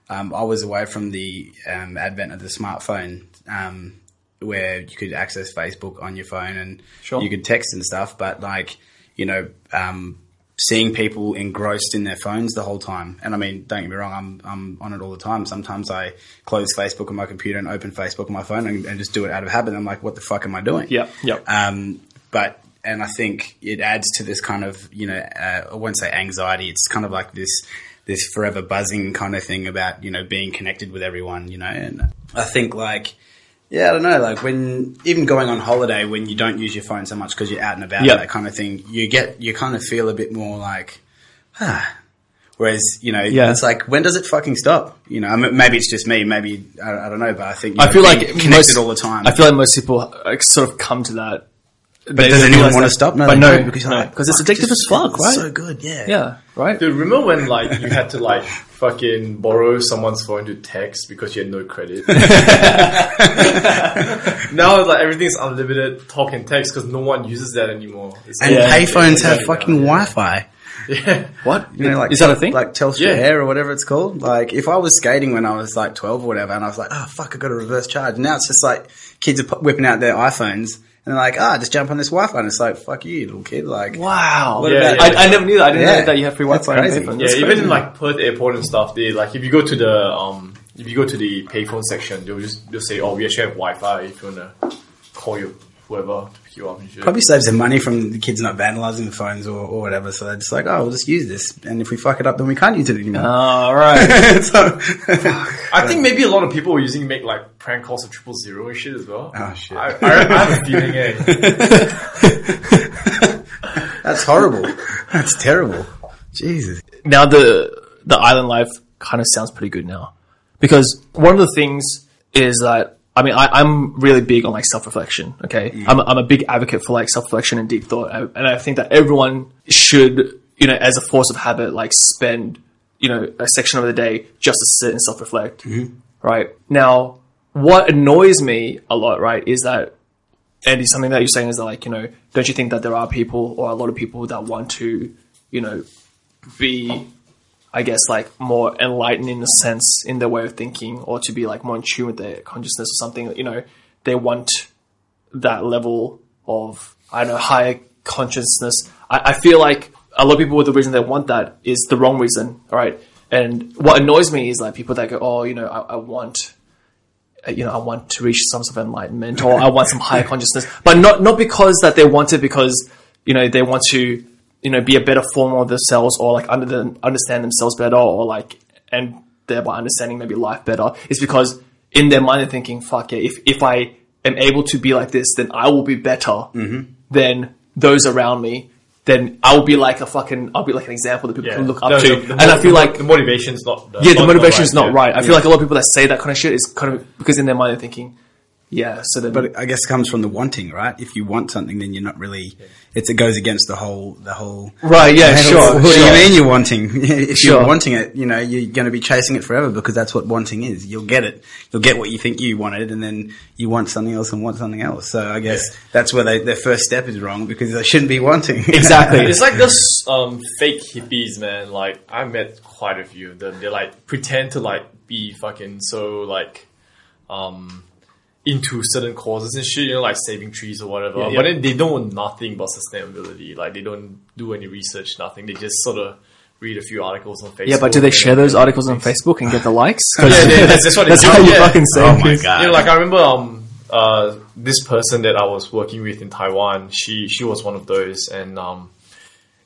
um, I was away from the um, advent of the smartphone, um, where you could access Facebook on your phone and sure. you could text and stuff. But like you know, um, seeing people engrossed in their phones the whole time. And I mean, don't get me wrong, I'm I'm on it all the time. Sometimes I close Facebook on my computer and open Facebook on my phone and, and just do it out of habit. I'm like, what the fuck am I doing? Yeah, yeah. Um, But, and I think it adds to this kind of, you know, uh, I won't say anxiety. It's kind of like this, this forever buzzing kind of thing about, you know, being connected with everyone, you know, and I think like, yeah, I don't know, like when, even going on holiday, when you don't use your phone so much because you're out and about, yep. and that kind of thing, you get, you kind of feel a bit more like, ah. Whereas, you know, yeah. it's like, when does it fucking stop? You know, I mean, maybe it's just me, maybe, I, I don't know, but I think, you know, I feel like connected most, all the time. I feel like most people like, sort of come to that. But they does anyone want that, to stop? No, but no, no, because no, because it's addictive as fuck, right? It's so good, yeah. Yeah, right? Dude, remember when, like, you had to, like, fucking borrow someone's phone to text because you had no credit? Now, it's like, everything's unlimited talk and text because no one uses that anymore. It's and yeah, payphones yeah, have yeah, fucking yeah. Wi-Fi. Yeah. What? You know, like, is that a thing? Like Telstra yeah. Air or whatever it's called. Like if I was skating when I was like twelve or whatever and I was like, oh fuck, I got a reverse charge. Now it's just like kids are whipping out their iPhones and they're like, ah, oh, just jump on this Wi-Fi. And it's like, fuck you, little kid. Like, wow. Yeah, about- yeah. I, I never knew that. I didn't yeah. know that you have free Wi-Fi. That's crazy. That's yeah, crazy. Even in like Perth airport and stuff, they like, if you go to the, um, if you go to the payphone section, they'll just, they'll say, oh, we actually have Wi-Fi if you want to call your whoever to pick you up and shit. Probably saves them money from the kids not vandalizing the phones or, or whatever. So they're just like, oh, we'll just use this. And if we fuck it up, then we can't use it anymore. Oh, right. So, I think maybe a lot of people were using make like prank calls of triple zero and shit as well. Oh, shit. I, I, I have a feeling, eh? That's horrible. That's terrible. Jesus. Now the, the island life kind of sounds pretty good now. Because one of the things is that I mean, I, I'm really big on like self-reflection. Okay, mm. I'm, I'm a big advocate for like self-reflection and deep thought, I, and I think that everyone should, you know, as a force of habit, like spend, you know, a section of the day just to sit and self-reflect. Mm-hmm. Right now, what annoys me a lot, right, is that, Andy, something that you're saying is that, like, you know, don't you think that there are people or a lot of people that want to, you know, be, I guess, like, more enlightened in a sense in their way of thinking, or to be like more in tune with their consciousness or something, you know, they want that level of, I don't know, higher consciousness. I, I feel like a lot of people with the reason they want that is the wrong reason. All right. And what annoys me is like people that go, oh, you know, I, I want, you know, I want to reach some sort of enlightenment or I want some higher consciousness, but not, not because that they want it because, you know, they want to, you know, be a better form of themselves or like under the, understand themselves better or like, and thereby understanding maybe life better. It's because in their mind they're thinking, fuck yeah, if, if I am able to be like this, then I will be better mm-hmm. than those around me. Then I'll be like a fucking, I'll be like an example that people yeah. can look up no, to. The, the and mo- I feel like the motivation's not, the, yeah, the motivation's not right. Not right. Yeah. I feel like a lot of people that say that kind of shit is kind of because in their mind they're thinking, yeah, so then, but I guess it comes from the wanting, right? If you want something, then you're not really. Yeah. It's it goes against the whole the whole. Right? Yeah, sure. What sure. do you mean you're wanting? If sure. you're wanting it, you know, you're going to be chasing it forever because that's what wanting is. You'll get it. You'll get what you think you wanted, and then you want something else and want something else. So I guess yeah. that's where they, their first step is wrong because they shouldn't be wanting. Exactly. It's like those um, fake hippies, man. Like I met quite a few of them. They like pretend to like be fucking so like. um into certain causes and shit, you know, like saving trees or whatever. Yeah, yeah. But then they don't want nothing about sustainability. Like, they don't do any research, nothing. They just sort of read a few articles on Facebook. Yeah, but do they share those articles on Facebook and get the likes? yeah, yeah, that's, that's what they do. That's how you yeah. fucking say. Oh my God. You know, like, I remember um, uh, this person that I was working with in Taiwan, she she was one of those. And, um,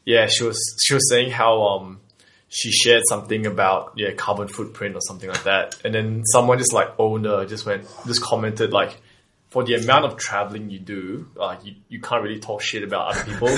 yeah, she was she was saying how... Um, she shared something about, yeah, carbon footprint or something like that. And then someone just like, oh no, just went, just commented like, for the amount of traveling you do, like uh, you, you can't really talk shit about other people,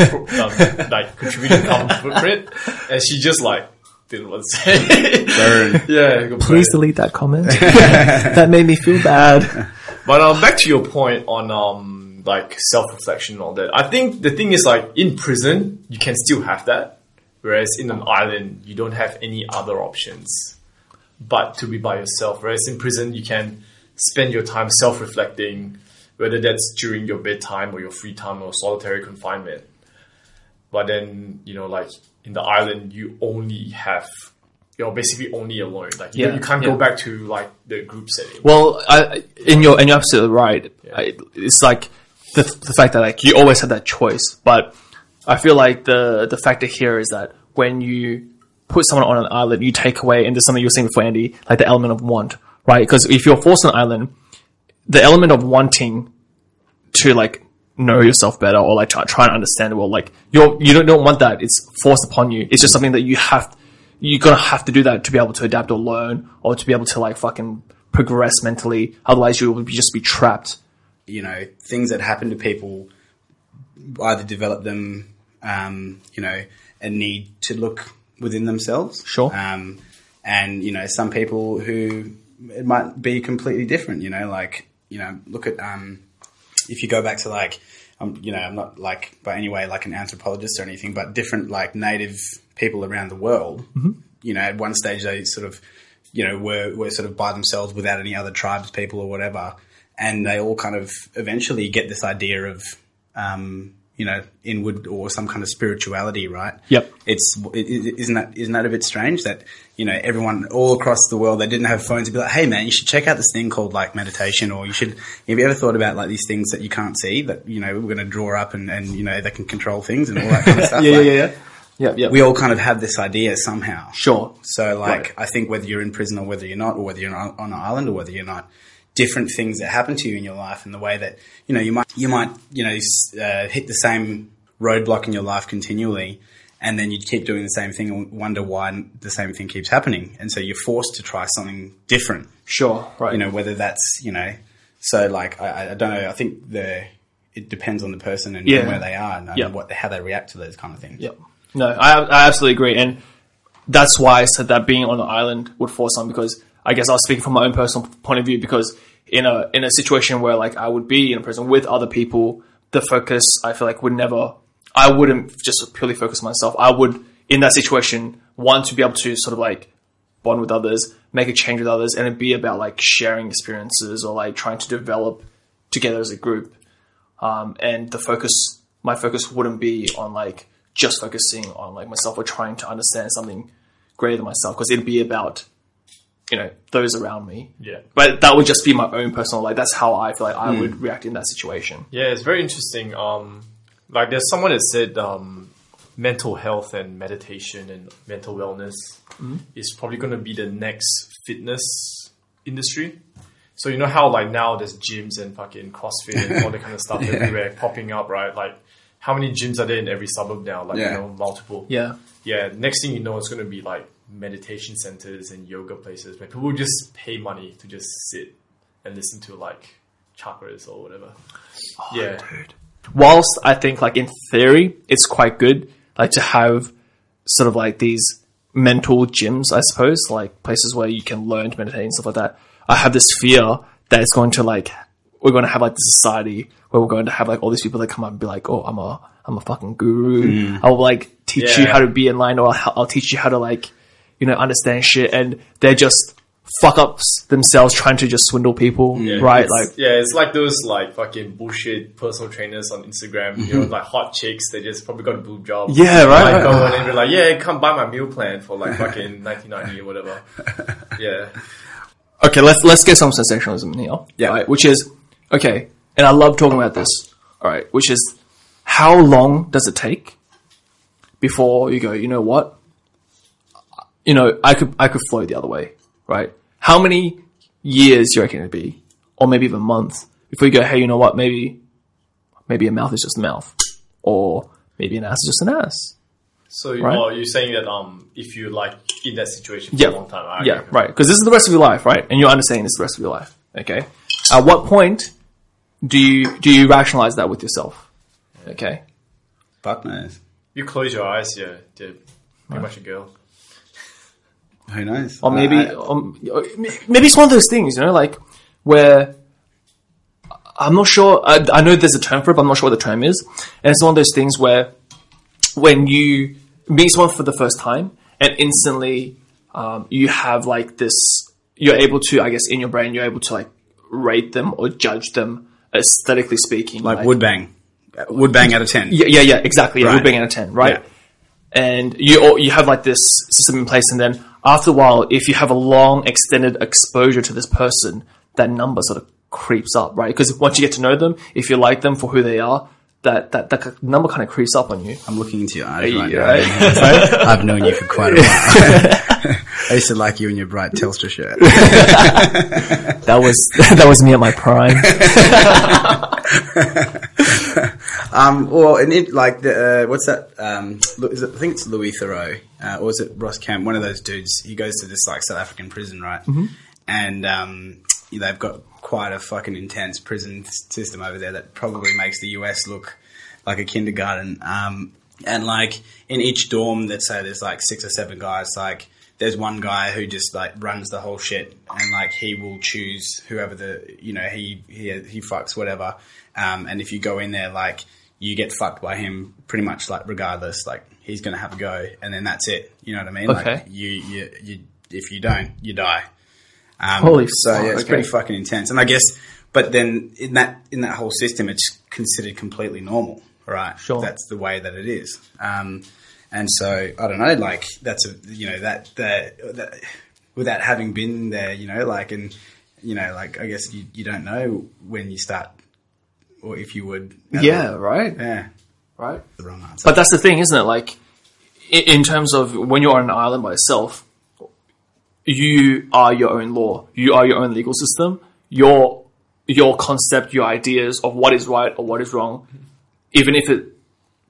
um, like contributing carbon footprint. And she just like, didn't want to say it. Yeah. Please delete that comment. That made me feel bad. But um, back to your point on, um, like self-reflection and all that. I think the thing is like in prison, you can still have that. Whereas in an island, you don't have any other options but to be by yourself. Whereas in prison, you can spend your time self-reflecting, whether that's during your bedtime or your free time or solitary confinement. But then, you know, like in the island, you only have, you're basically only alone. Like you, yeah, you can't yeah. go back to like the group setting. Well, I, in your, and you're absolutely right. Yeah. I, it's like the, the fact that like you always had that choice, but I feel like the the factor here is that when you put someone on an island, you take away, and there's something you were saying before, Andy, like the element of want, right? Because if you're forced on an island, the element of wanting to like know yourself better or like try, try and understand the world. Like you're, you don't, don't want that. It's forced upon you. It's just something that you have, you're going to have to do that to be able to adapt or learn or to be able to like fucking progress mentally. Otherwise you will be, just be trapped. You know, things that happen to people either develop them, um, you know, a need to look within themselves. Sure. Um, and, you know, some people who it might be completely different, you know, like, you know, look at, um, if you go back to like, um, you know, I'm not like by any way like an anthropologist or anything, but different like native people around the world, mm-hmm. you know, at one stage they sort of, you know, were, were sort of by themselves without any other tribes people or whatever. And they all kind of eventually get this idea of, um, you know, inward or some kind of spirituality, right? Yep. It's it, isn't that isn't that a bit strange that, you know, everyone all across the world, they didn't have phones to be like, hey man, you should check out this thing called like meditation, or you should, have you ever thought about like these things that you can't see that, you know, we're going to draw up and, and, you know, they can control things and all that kind of stuff. yeah, like, yeah, yeah, yeah. Yeah, yeah. We all kind of have this idea somehow. Sure. So like, I think whether you're in prison or whether you're not, or whether you're on an island or whether you're not, different things that happen to you in your life, and the way that, you know, you might, you might, you know, uh, hit the same roadblock in your life continually, and then you keep doing the same thing and wonder why the same thing keeps happening. And so you're forced to try something different. Sure. Right. You know, whether that's, you know, so like, I, I don't know. I think the, it depends on the person and yeah. where they are and yep. what, how they react to those kind of things. Yep. No, I, I absolutely agree. And that's why I said that being on an island would force on, because I guess I was speaking from my own personal point of view, because in a in a situation where like I would be in a prison with other people, the focus I feel like would never, I wouldn't just purely focus on myself. I would, in that situation, want to be able to sort of like bond with others, make a change with others, and it'd be about like sharing experiences or like trying to develop together as a group. Um, and the focus, my focus wouldn't be on like just focusing on like myself or trying to understand something greater than myself, because it'd be about, you know, those around me. Yeah. But that would just be my own personal, like, that's how I feel like I mm. would react in that situation. Yeah, it's very interesting. Um, like, there's someone that said um, mental health and meditation and mental wellness mm. is probably going to be the next fitness industry. So, you know how, like, now there's gyms and fucking CrossFit and all that kind of stuff yeah. everywhere popping up, right? Like, how many gyms are there in every suburb now? Like, yeah. you know, multiple. Yeah. Yeah, next thing you know, it's going to be, like, meditation centers and yoga places where people just pay money to just sit and listen to like chakras or whatever. Oh, yeah, dude. Whilst I think like in theory it's quite good, like to have sort of like these mental gyms, I suppose, like places where you can learn to meditate and stuff like that. I have this fear that it's going to like, we're going to have like the society where we're going to have like all these people that come up and be like, oh, I'm a, I'm a fucking guru. Mm. I'll like teach yeah. you how to be in line, or I'll, I'll teach you how to like, you know, understand shit, and they're just fuck-ups themselves trying to just swindle people, yeah, right? Like, yeah, it's like those, like, fucking bullshit personal trainers on Instagram, mm-hmm. you know, like, hot chicks, they just probably got a boob job. Yeah, right? Like, go and be like, yeah, come buy my meal plan for, like, fucking nineteen ninety or whatever. Yeah. Okay, let's let's get some sensationalism in here. Yeah. Right, which is, okay, and I love talking about this, all right, which is, how long does it take before you go, you know what? You know, I could I could flow the other way, right? How many years do you reckon it'd be, or maybe even months, before you go, hey, you know what? Maybe, maybe a mouth is just a mouth, or maybe an ass is just an ass. So, right? Well, you're saying that um, if you're like in that situation for yeah. a long time, I yeah, right? Because this is the rest of your life, right? And you're understanding this the rest of your life, okay? At what point do you do you rationalize that with yourself? Yeah. Okay, fuck knows. You close your eyes, yeah, dude. Pretty much a girl. Who knows? Or maybe, I, I, um, maybe it's one of those things, you know, like where I'm not sure. I, I know there's a term for it, but I'm not sure what the term is. And it's one of those things where when you meet someone for the first time and instantly um, you have like this, you're able to, I guess, in your brain, you're able to like rate them or judge them aesthetically speaking. Like, like wood bang. Wood bang out of ten. Yeah, yeah, yeah, exactly. Right. Yeah, wood bang out of ten, right? Yeah. And you or you have like this system in place, and then after a while, if you have a long extended exposure to this person, that number sort of creeps up, right? Because once you get to know them, if you like them for who they are, that that, that number kind of creeps up on you. I'm looking into your eyes right now. Right? I've known you for quite a while. I used to like you in your bright Telstra shirt. that was that was me at my prime. um, or an in, like the, uh, what's that? Um, is it, I think it's Louis Theroux, uh, or is it Ross Kemp? One of those dudes. He goes to this like South African prison, right? Mm-hmm. And um, they've got quite a fucking intense prison system over there that probably makes the U S look like a kindergarten. Um, and like in each dorm, let's say there's like six or seven guys, like. There's one guy who just like runs the whole shit, and like he will choose whoever the you know he he, he fucks whatever, um, and if you go in there like you get fucked by him pretty much like regardless, like he's gonna have a go, and then that's it. You know what I mean? Okay. Like you you you if you don't you die. Um, Holy so yeah, it's okay. Pretty fucking intense. And I guess, but then in that in that whole system, it's considered completely normal, right? Sure, that's the way that it is. Um, And so, I don't know, like, that's a, you know, that, that, that, without having been there, you know, like, and, you know, like, I guess you, you don't know when you start or if you would. Yeah, all. Right. Yeah. Right. The wrong answer. But that's the thing, isn't it? Like, in, in terms of when you're on an island by yourself, you are your own law. You are your own legal system. Your, your concept, your ideas of what is right or what is wrong, even if it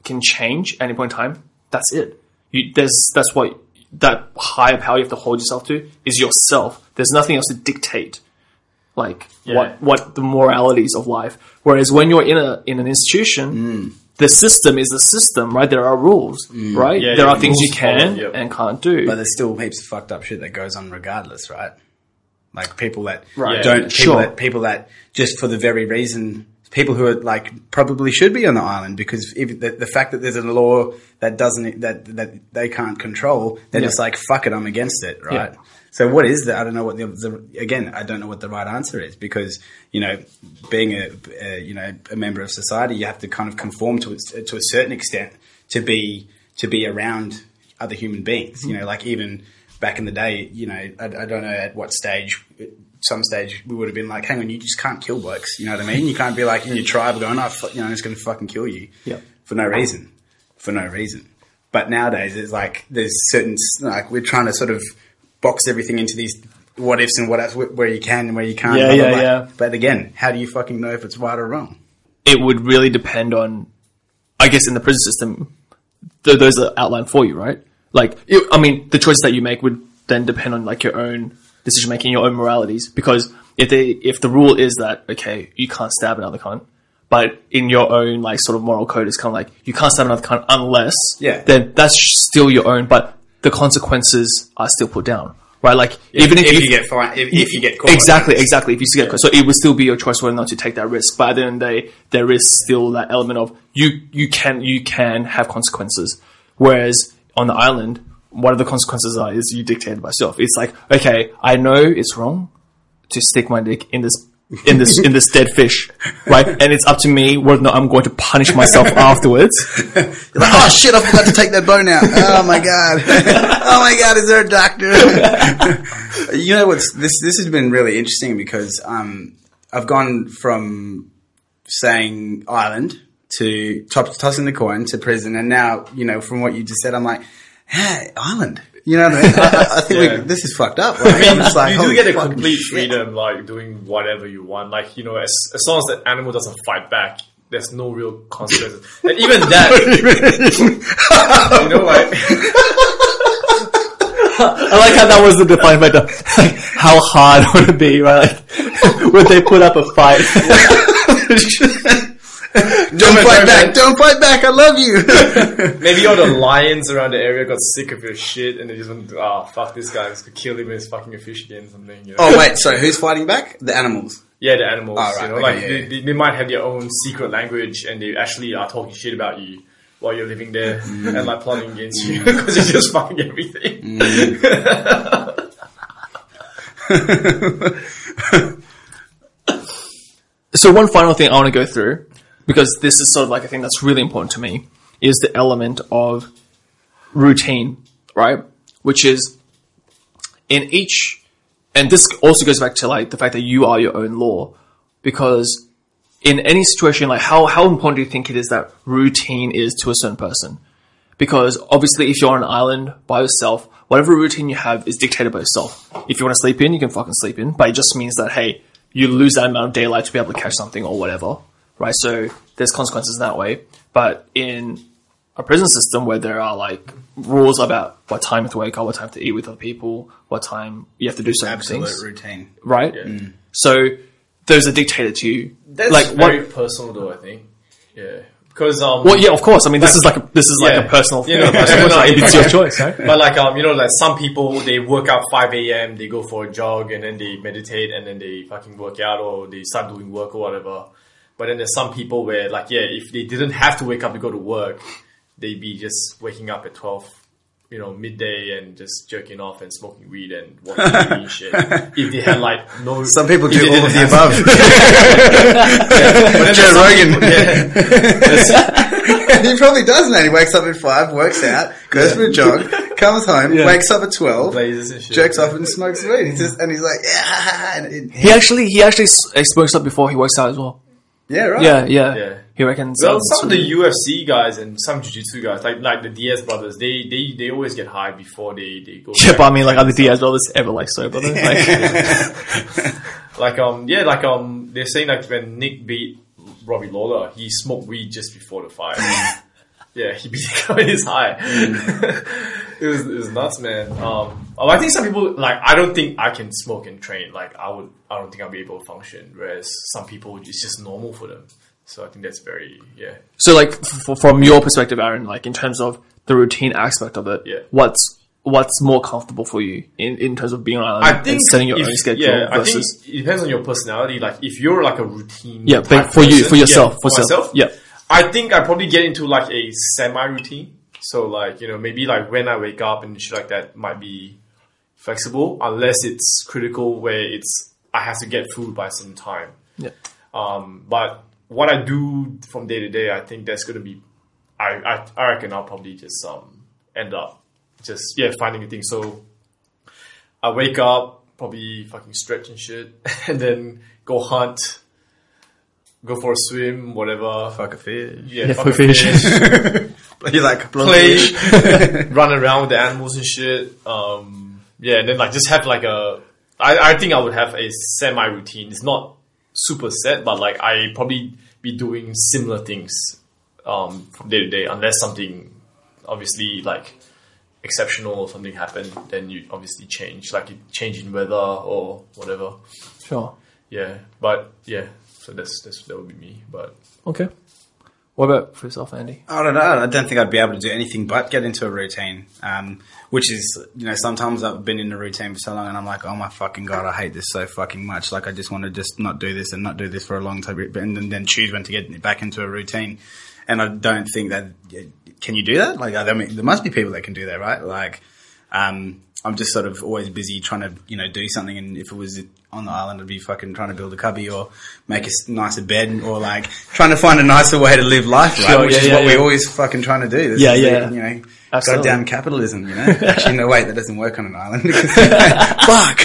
can change at any point in time. That's it. You, there's that's what that higher power you have to hold yourself to is yourself. There's nothing else to dictate, like yeah. what what the moralities of life. Whereas when you're in a in an institution, mm. the system is the system, right? There are rules, mm. right? Yeah, there yeah, are things you can yep. and can't do, but there's still heaps of fucked up shit that goes on regardless, right? Like people that right. don't, yeah, people sure. that people that just for the very reason. People who are like probably should be on the island because if the, the fact that there's a law that doesn't that that they can't control, they're yeah. just like fuck it, I'm against it, right? Yeah. So what is that? I don't know what the, the again, I don't know what the right answer is because you know, being a, a you know a member of society, you have to kind of conform to to a certain extent to be to be around other human beings. Mm-hmm. You know, like even back in the day, you know, I, I don't know at what stage. It, some stage we would have been like, hang on, you just can't kill blokes. You know what I mean? You can't be like in your tribe going, oh, you know, I'm just going to fucking kill you yep. for no reason, for no reason. But nowadays it's like there's certain, like we're trying to sort of box everything into these what ifs and what ifs, where you can and where you can't. Yeah, yeah, like. yeah. But again, how do you fucking know if it's right or wrong? It would really depend on, I guess in the prison system, th- those are outlined for you, right? Like, it, I mean, the choices that you make would then depend on like your own decision making, your own moralities, because if they if the rule is that okay, you can't stab another cunt, but in your own like sort of moral code it's kind of like you can't stab another cunt unless yeah. then that's still your own, but the consequences are still put down, right? Like yeah, even if, if you, you get fine, if, if you get caught, exactly, right? exactly. If you still get caught, so it would still be your choice whether or not to take that risk. But at the end of the day, there is still that element of you you can you can have consequences, whereas on the island. One of the consequences are is you dictated by yourself. It's like, okay, I know it's wrong to stick my dick in this, in this, in this dead fish, right? And it's up to me whether or not I'm going to punish myself afterwards. You're like, oh shit, I forgot to take that bone out. Oh my God. Oh my God, is there a doctor? You know what's, this, this has been really interesting because, um, I've gone from saying island to top, tossing the coin to prison. And now, you know, from what you just said, I'm like, hey, island. You know what I mean? I, I think yeah. we, this is fucked up. Like, I mean, it's like, you do get a complete freedom, shit. Like doing whatever you want. Like, you know, as, as long as the animal doesn't fight back, there's no real consequences. And even that, you know, like... I like how that was the defining factor. Like, how hard would it be, right? Like, would they put up a fight? Yeah. Don't, don't fight back, man. Don't fight back, I love you. Maybe all the lions around the area got sick of your shit and they just went, oh, fuck this guy, let's kill him and he's fucking a fish again or something. You know? Oh, wait, sorry, who's fighting back? The animals. Yeah, the animals. Oh, right, you know, okay, like yeah, yeah. They, they might have their own secret language and they actually are talking shit about you while you're living there mm. and like plotting against you because you're just fucking everything. Mm. So one final thing I want to go through, because this is sort of like a thing that's really important to me, is the element of routine, right? Which is in each, and this also goes back to like the fact that you are your own law, because in any situation, like how, how important do you think it is that routine is to a certain person? Because obviously if you're on an island by yourself, whatever routine you have is dictated by yourself. If you want to sleep in, you can fucking sleep in, but it just means that, hey, you lose that amount of daylight to be able to catch something or whatever. right? So there's consequences in that way. But in a prison system where there are like rules about what time to wake up, what time to eat with other people, what time you have to do certain Absolute things. Absolute routine. Right? Yeah. Mm. So those are dictated to you. That's like, very what, personal though, I think. Yeah. Because, um, well, yeah, of course. I mean, like, this is like a, this is yeah. like a personal thing. Yeah, no, no, no, it's your choice, right? But like, um, you know, like some people, they work out five a.m., they go for a jog and then they meditate and then they fucking work out or they start doing work or whatever. But then there's some people where like, yeah, if they didn't have to wake up to go to work, they'd be just waking up at twelve, you know, midday and just jerking off and smoking weed and watching T V and shit. If they had like no... Some people do all of the above. yeah. Joe Rogan. People, yeah. He probably doesn't that. He wakes up at five, works out, goes yeah. for a jog, comes home, yeah. wakes up at twelve, and shit, jerks yeah. off and smokes weed. He's just, and he's like... Yeah, and it, he actually he actually smokes up before he works out as well. Yeah, right. Yeah, yeah. yeah. He reckons. Well, some of the U F C guys and some jiu-jitsu guys, like like the Diaz brothers, they they, they always get high before they, they go. Yeah, but I mean, like, are the Diaz brothers ever like sober? Like, yeah. like um, yeah, like um, they're saying like when Nick beat Robbie Lawler, he smoked weed just before the fight. yeah, he became his high. Mm. it was it was nuts, man. Um, oh, I think some people like I don't think I can smoke and train. Like I would, I don't think I'll be able to function. Whereas some people, it's just normal for them. So I think that's very, yeah. So like f- from your perspective, Aaron, like in terms of the routine aspect of it, yeah. what's what's more comfortable for you in, in terms of being on an island and setting your if, own schedule? Yeah, versus... I think it depends on your personality. Like if you're like a routine, yeah, type for person, you, for yourself, yeah, for, for yourself, myself, yeah. I think I probably get into like a semi-routine. So like, you know, maybe like when I wake up and shit like that might be flexible unless it's critical where it's, I have to get food by some time. Yeah. Um, but what I do from day to day, I think that's going to be, I, I, I reckon I'll probably just, um, end up just, yeah, finding a thing. So I wake up, probably fucking stretch and shit and then go hunt. Go for a swim, whatever. Fuck a fish. Yeah, yeah fuck a fish. fish. You like play, run around with the animals and shit. Um, yeah, and then like just have like a. I, I think I would have a semi routine. It's not super set, but like I probably be doing similar things um, from day to day, unless something obviously like exceptional or something happened. Then you obviously change, like you change in weather or whatever. Sure. Yeah, but yeah. So that's, that's, that would be me, but... Okay. What about for yourself, Andy? I don't know. I don't think I'd be able to do anything but get into a routine, um, which is, you know, sometimes I've been in a routine for so long and I'm like, oh my fucking God, I hate this so fucking much. Like, I just want to just not do this and not do this for a long time and then, then choose when to get back into a routine. And I don't think that... Can you do that? Like, I mean, there must be people that can do that, right? Like, um... I'm just sort of always busy trying to, you know, do something. And if it was on the island, I'd be fucking trying to build a cubby or make a nicer bed or like trying to find a nicer way to live life, right? Sure, Which yeah, is yeah, what yeah. we're always fucking trying to do. This yeah, is yeah. The, you know, Absolutely. Goddamn capitalism, you know? Actually, no, wait, that doesn't work on an island. Fuck!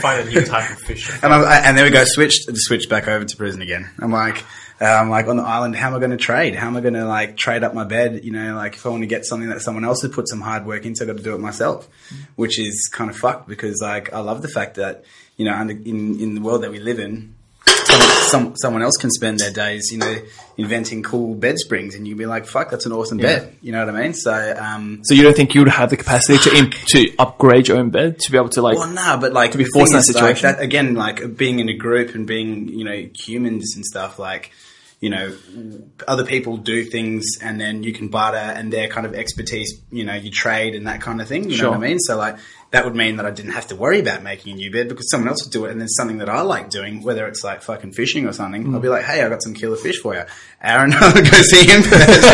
Find a new type of fish. And, I, and there we go, switched, switched back over to prison again. I'm like... Uh, I'm like on the island, how am I going to trade? How am I going to like trade up my bed? You know, like if I want to get something that someone else has put some hard work into, I've got to do it myself, which is kind of fucked because like I love the fact that, you know, under, in, in the world that we live in, some, someone else can spend their days, you know, inventing cool bed springs and you'd be like, fuck, that's an awesome yeah. bed. You know what I mean? So, um, so you don't think you would have the capacity to, in, to upgrade your own bed to be able to like, well, nah, but like to be forced in that situation? Like that, again, like being in a group and being, you know, humans and stuff like, you know, other people do things and then you can barter and their kind of expertise, you know, you trade and that kind of thing. You sure. know what I mean? So like that would mean that I didn't have to worry about making a new bed because someone else would do it. And then something that I like doing, whether it's like fucking fishing or something, mm. I'll be like, hey, I got some killer fish for you. Aaron, I'll go see him first.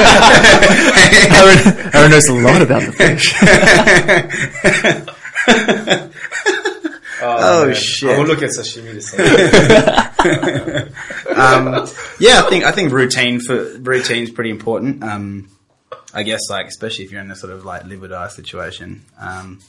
Aaron, Aaron knows a lot about the fish. Oh, oh man. Shit! I will look at sashimi this time. um, yeah, I think I think routine for routine's pretty important. Um, I guess like especially if you're in a sort of like live or die situation. Um,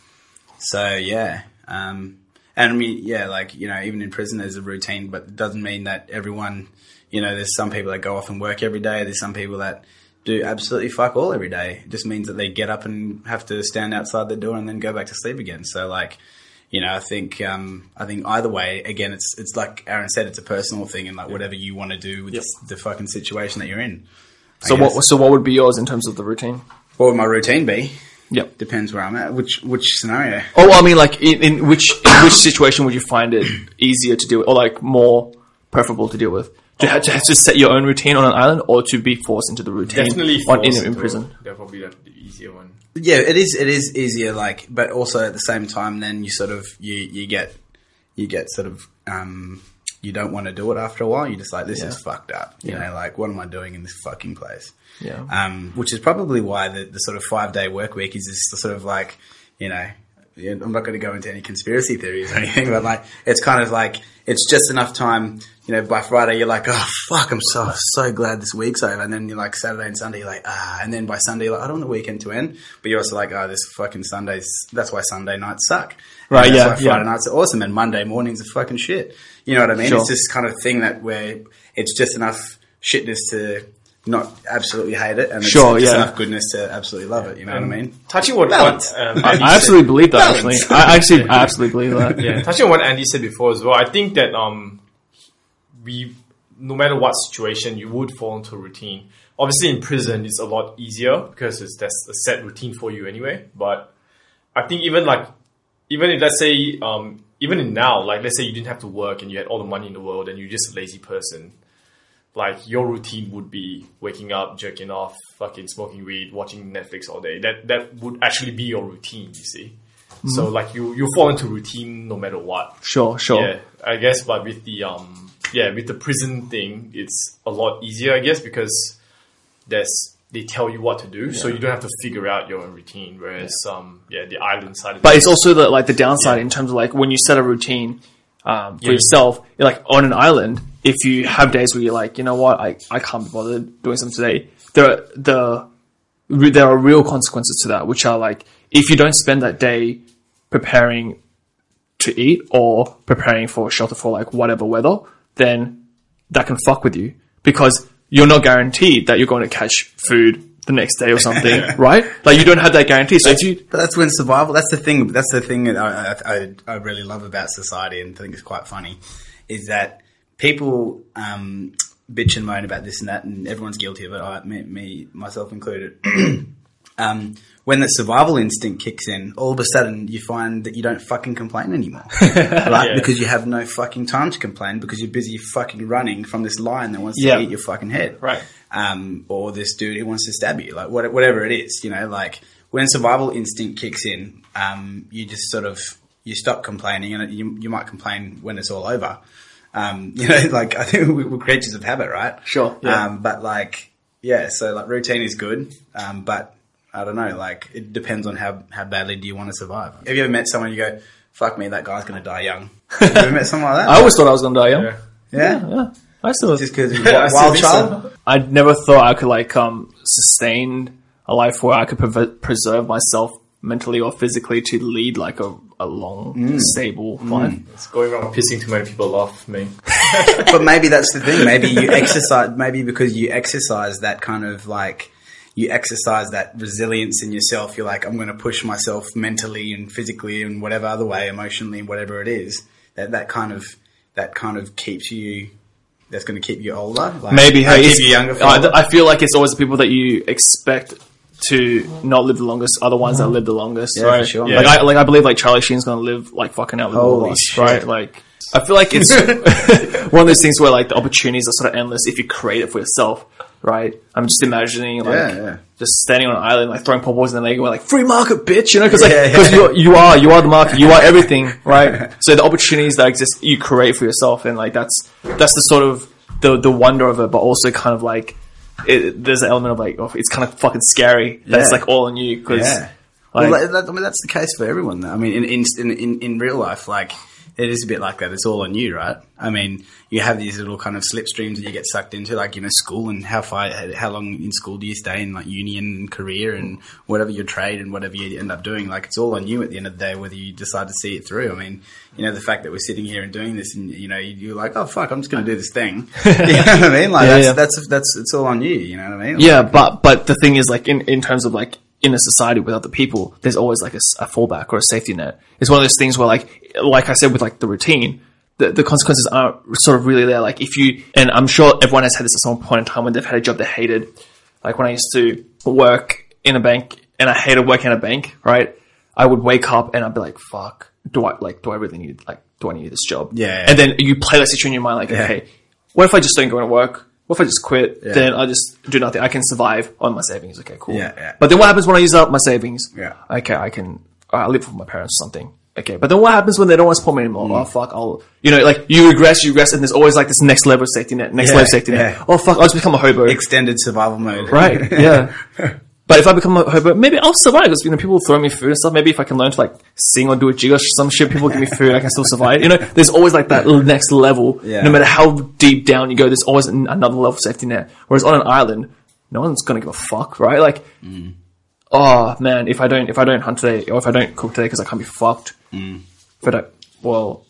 so yeah, um, and I mean yeah, like you know even in prison there's a routine, but it doesn't mean that everyone. You know, there's some people that go off and work every day. There's some people that do absolutely fuck all every day. It just means that they get up and have to stand outside the door and then go back to sleep again. So like. you know, I think um, I think either way, again, it's it's like Aaron said, it's a personal thing, and like whatever you want to do with yep. the, the fucking situation that you're in. I so guess. what so what would be yours in terms of the routine? What would my routine be? Yep, depends where I'm at. Which which scenario? Oh, I mean, like in, in which in which situation would you find it easier to deal with, or like more preferable to deal with? To have to, to set your own routine on an island, or to be forced into the routine Definitely on, in, in prison? That probably the easier one. Yeah, it is. It is easier. Like, but also at the same time, then you sort of you you get you get sort of um, you don't want to do it after a while. You're just like, this yeah. is fucked up. You yeah. know, like what am I doing in this fucking place? Yeah. Um, which is probably why the, the sort of five day work week is just sort of like, you know, I'm not going to go into any conspiracy theories or anything, but like it's kind of like it's just enough time. You know, by Friday you're like, oh fuck, I'm so so glad this week's over, and then you're like Saturday and Sunday you're like ah, and then by Sunday you're like I don't want the weekend to end, but you're also like oh this fucking Sunday's that's why Sunday nights suck, right? And that's yeah, why Friday yeah. nights are awesome, and Monday mornings are fucking shit. You know what I mean? Sure. It's this kind of thing that where it's just enough shitness to not absolutely hate it, and it's sure, just yeah. enough goodness to absolutely love it. You know um, what I mean? Touching what Balance. What um, Andy I absolutely said. believe that. Balance. Actually, I actually yeah. I absolutely believe that. Yeah, touching on what Andy said before as well. I think that um, we, no matter what situation, you would fall into a routine. Obviously, in prison, it's a lot easier because it's that's a set routine for you anyway. But I think even like, even if let's say, um, even in now, like let's say you didn't have to work and you had all the money in the world and you're just a lazy person. Like, your routine would be waking up, jerking off, fucking smoking weed, watching Netflix all day. That that would actually be your routine, you see. Mm-hmm. So, like, you you fall into routine no matter what. Sure, sure. Yeah, I guess, but with the, um, yeah, with the prison thing, it's a lot easier, I guess, because there's... they tell you what to do, yeah. so you don't have to figure out your own routine, whereas, yeah, um, yeah the island side of But it's also, the like, the downside yeah. in terms of, like, when you set a routine... Um, for yeah. yourself, you're like on an island. If you have days where you're like, you know what, I, I can't be bothered doing something today. There are the there are real consequences to that, which are like if you don't spend that day preparing to eat or preparing for shelter for like whatever weather, then that can fuck with you because you're not guaranteed that you're going to catch food the next day or something, right? Like you don't have that guarantee. So that's, if you, but that's when survival. That's the thing. That's the thing that I, I, I really love about society, and think it's quite funny, is that people um, bitch and moan about this and that, and everyone's guilty of it. I, me, me, myself included. um, when the survival instinct kicks in, all of a sudden you find that you don't fucking complain anymore, right? Yeah. Because you have no fucking time to complain because you're busy fucking running from this lion that wants yeah. to eat your fucking head, right? Um, or this dude who wants to stab you, like what, whatever it is, you know, like when survival instinct kicks in, um, you just sort of, you stop complaining, and you, you might complain when it's all over. Um, you know, like I think we're creatures of habit, right? Sure. Yeah. Um, but like, yeah, so like routine is good. Um, but I don't know, like it depends on how, how badly do you want to survive? Have you ever met someone you go, fuck me, that guy's going to die young? Have you ever met someone like that? I always thought I was going to die young. Yeah. Yeah. yeah, yeah. I still just because wild, wild child. I never thought I could like um sustain a life where I could pre- preserve myself mentally or physically to lead like a, a long, mm. stable mm. life. It's going wrong. Pissing too many people off me. But maybe that's the thing. Maybe you exercise. Maybe because you exercise that kind of like. You exercise that resilience in yourself. You're like, I'm going to push myself mentally and physically and whatever other way, emotionally, whatever it is. That that kind of that kind of keeps you. That's going to keep you older. Like, maybe hey, keep you younger. I, I feel like it's always the people that you expect to not live the longest are the ones that live the longest. Yeah, right? For sure. Yeah. Like I like I believe like Charlie Sheen's going to live like fucking out with all these, right? Like I feel like it's one of those things where like the opportunities are sort of endless if you create it for yourself, right? I'm just imagining like yeah, yeah. just standing on an island, like throwing pop balls in the lake, and we're like free market, bitch, you know? Because like because yeah, yeah. you you are you are the market, you are everything, right? So the opportunities that exist, you create for yourself, and like that's that's the sort of the the wonder of it, but also kind of like it, there's an element of like oh, it's kind of fucking scary that yeah. it's like all on you because yeah. like, well, that, I mean that's the case for everyone. Though. I mean in in in in real life, like. It is a bit like that. It's all on you, right? I mean, you have these little kind of slipstreams that you get sucked into, like, you know, school and how far, how long in school do you stay in, like, uni and career and whatever your trade and whatever you end up doing. Like, it's all on you at the end of the day, whether you decide to see it through. I mean, you know, the fact that we're sitting here and doing this and, you know, you're like, oh, fuck, I'm just going to do this thing. You know what I mean? Like, yeah, that's, yeah. that's, that's, that's, it's all on you. You know what I mean? Like, yeah. But, but the thing is, like, in, in terms of, like, in a society with other people, there's always like a, a fallback or a safety net. It's one of those things where, like, like I said, with like the routine, the, the consequences aren't sort of really there. Like if you, and I'm sure everyone has had this at some point in time when they've had a job they hated. Like when I used to work in a bank and I hated working at a bank, right? I would wake up and I'd be like, fuck, do I, like, do I really need, like, do I need this job? Yeah. yeah. And then you play that situation in your mind, like, yeah. okay, what if I just don't go to work? What if I just quit? Yeah. Then I just do nothing. I can survive on my savings. Okay, cool. Yeah, yeah. But then what happens when I use up my savings? Yeah. Okay, I can, I live with my parents or something. Okay. But then what happens when they don't want to support me anymore? Mm. Oh, fuck, I'll, you know, like, you regress, you regress, and there's always like this next level of safety net, next yeah, level of safety net. Yeah. Oh, fuck, I'll just become a hobo. Extended survival mode. Right. Yeah. But if I become a hobo, maybe I'll survive. Because, you know, people throw me food and stuff. Maybe if I can learn to, like, sing or do a jig or some shit, people give me food, I can still survive. You know, there's always, like, that next level. Yeah. No matter how deep down you go, there's always another level of safety net. Whereas on an island, no one's going to give a fuck, right? Like, mm. oh, man, if I don't if I don't hunt today or if I don't cook today because I can't be fucked. Mm. If I don't, well,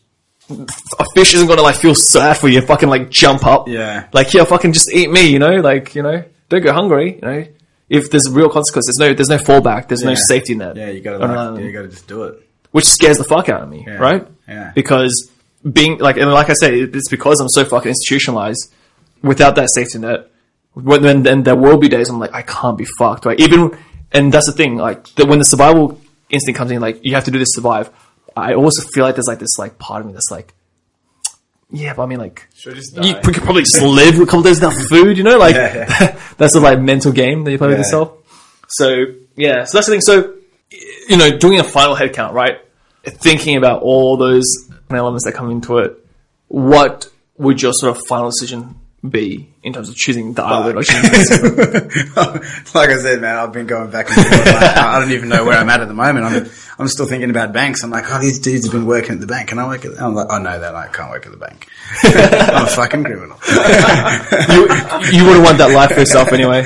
a fish isn't going to, like, feel sad for you. Fucking, like, jump up. Yeah. Like, yeah, fucking just eat me, you know? Like, you know, don't go hungry, you know? If there's real consequence, there's no, there's no fallback, there's yeah. no safety net. Yeah, you gotta, like, um, yeah, you gotta just do it. Which scares the fuck out of me, yeah. right? Yeah. Because being, like, and like I say, it's because I'm so fucking institutionalized. Without that safety net, when, then, then there will be days I'm like, I can't be fucked, right? Even, and that's the thing, like, the, when the survival instinct comes in, like, you have to do this to survive. I also feel like there's, like, this, like, part of me that's like, yeah, but I mean, like, sure, just you could probably just live with a couple days without food, you know? Like, yeah, yeah. that's the, like, mental game that you play yeah. with yourself. So, yeah. So, that's the thing. So, you know, doing a final head count, right? Thinking about all those elements that come into it, what would your sort of final decision be in terms of choosing the island? Like I said, man, I've been going back and forth. Like, I don't even know where I'm at at the moment. I'm I'm still thinking about banks. I'm like, oh, these dudes have been working at the bank. Can I work at the I'm like, oh, no, that I can't work at the bank. I'm a fucking criminal. you, you wouldn't want that life for yourself anyway.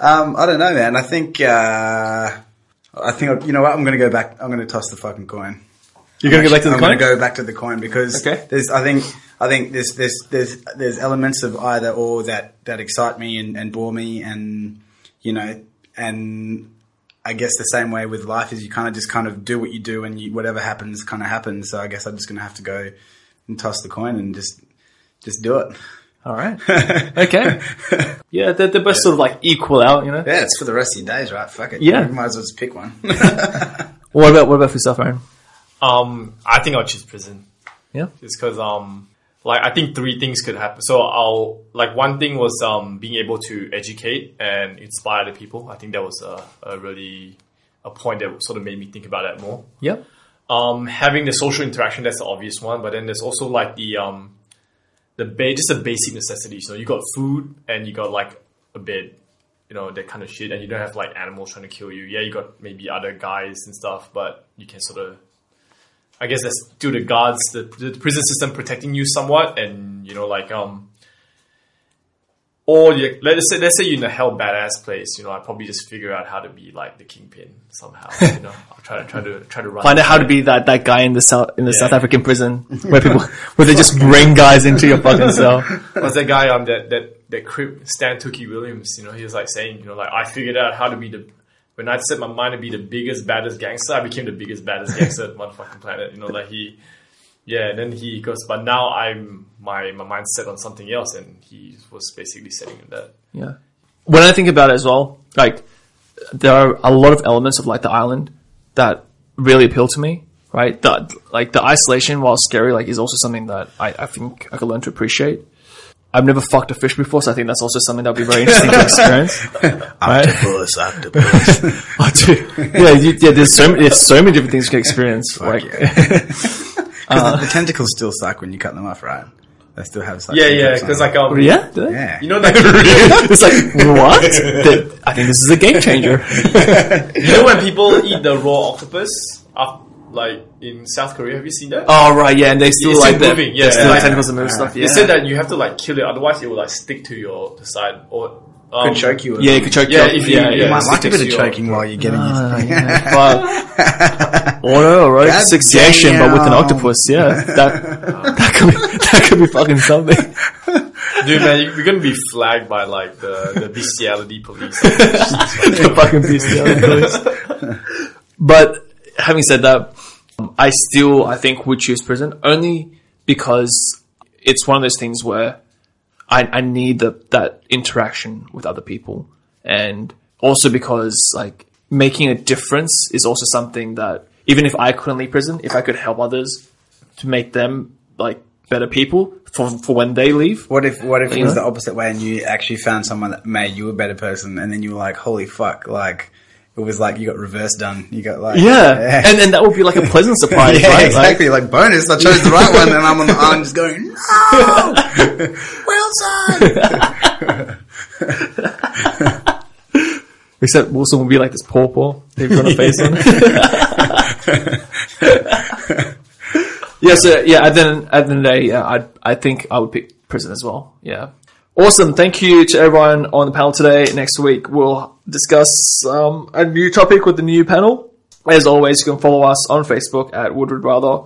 Um, I don't know, man. I think, uh, I think, you know what? I'm going to go back. I'm going to toss the fucking coin. You're going to go back to the I'm coin? I'm going to go back to the coin because okay. there's, I think, I think there's, there's, there's, there's elements of either or that, that excite me and, and bore me and, you know, and I guess the same way with life is you kind of just kind of do what you do and you, whatever happens kind of happens. So I guess I'm just going to have to go and toss the coin and just, just do it. All right. Okay. Yeah, they're, they're both yeah. sort of like equal out, you know? Yeah, it's for the rest of your days, right? Fuck it. Yeah. You might as well just pick one. What about, what about for yourself, Aaron? Um, I think I'll choose prison. Yeah. Just because, um, like, I think three things could happen. So I'll, like, one thing was, um, being able to educate and inspire the people. I think that was a, a really, a point that sort of made me think about that more. Yeah. Um, having the social interaction, that's the obvious one. But then there's also, like, the, um, the bed, just the basic necessities. So you got food and you got, like, a bed, you know, that kind of shit. And you don't have, like, animals trying to kill you. Yeah, you got maybe other guys and stuff, but you can sort of, I guess that's due to guards, the, the prison system protecting you somewhat, and you know, like um, or you, let's say let's say you're in a hell badass place, you know, I probably just figure out how to be like the kingpin somehow, you know, I'll try to try to try to run find out how to be that, that guy in the South in the yeah. South African prison where people where they just bring guys into your fucking cell. What's that guy um that that that crip Stan Tookie Williams? You know, he was like saying, you know, like I figured out how to be the. When I set my mind to be the biggest, baddest gangster, I became the biggest, baddest gangster on the motherfucking planet. You know, like he, yeah, and then he goes, but now I'm, my, my mind's set on something else. And he was basically setting him that. Yeah. When I think about it as well, like there are a lot of elements of like the island that really appeal to me, right? That like the isolation, while scary, like is also something that I, I think I could learn to appreciate. I've never fucked a fish before, so I think that's also something that would be very interesting to experience. Octopus, right? Octopus. Oh, dude. Yeah, you, yeah. There's so many, there's so many different things you can experience. Fuck like, because yeah. uh, the, the tentacles still suck when you cut them off, right? They still have suck. Yeah, yeah. Because like, um, yeah, do they? Yeah. You know, like, it's like what? the, I think this is a game changer. You know when people eat the raw octopus after. Like in South Korea, have you seen that? Oh right, yeah, and they still it's like still moving, yeah, still yeah, like tentacles and move right. stuff. Yeah. They said that you have to like kill it, otherwise it will like stick to your the side or um, could choke you. Yeah, it could choke yeah, you. If you yeah, yeah, yeah, you might like a bit of choking your, while you're getting uh, it. Yeah. But auto aerobic succession, but with an octopus, yeah, that that could be, that could be fucking something. Dude, man, you're going to be flagged by, like, the, the bestiality police. The fucking bestiality police. But having said that, I still, I think, would choose prison only because it's one of those things where I, I need the, that interaction with other people. And also because, like, making a difference is also something that, even if I couldn't leave prison, if I could help others to make them, like, better people for for when they leave. What if what if it was the opposite way and you actually found someone that made you a better person, and then you were like, holy fuck, like it was like you got reverse done. You got like yeah, yeah. and then that would be like a pleasant surprise, yeah, right? Exactly. Like, like bonus, I chose the right one, and I'm on the arm just going, no, Wilson. Except Wilson will be like this pawpaw they've got a face on. Yeah, so, yeah, at the end, at the end of the day, yeah, I I think I would pick prison as well, yeah. Awesome, thank you to everyone on the panel today. Next week, we'll discuss um, a new topic with the new panel. As always, you can follow us on Facebook at Woodward Rather,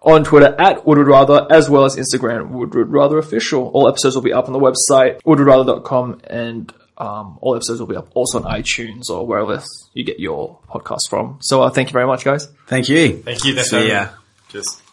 on Twitter at Woodward Rather, as well as Instagram, Woodward Rather Official. All episodes will be up on the website, woodward rather dot com, and um, all episodes will be up also on iTunes or wherever you get your podcast from. So uh, thank you very much, guys. Thank you. Thank you. That's so, yeah. Just...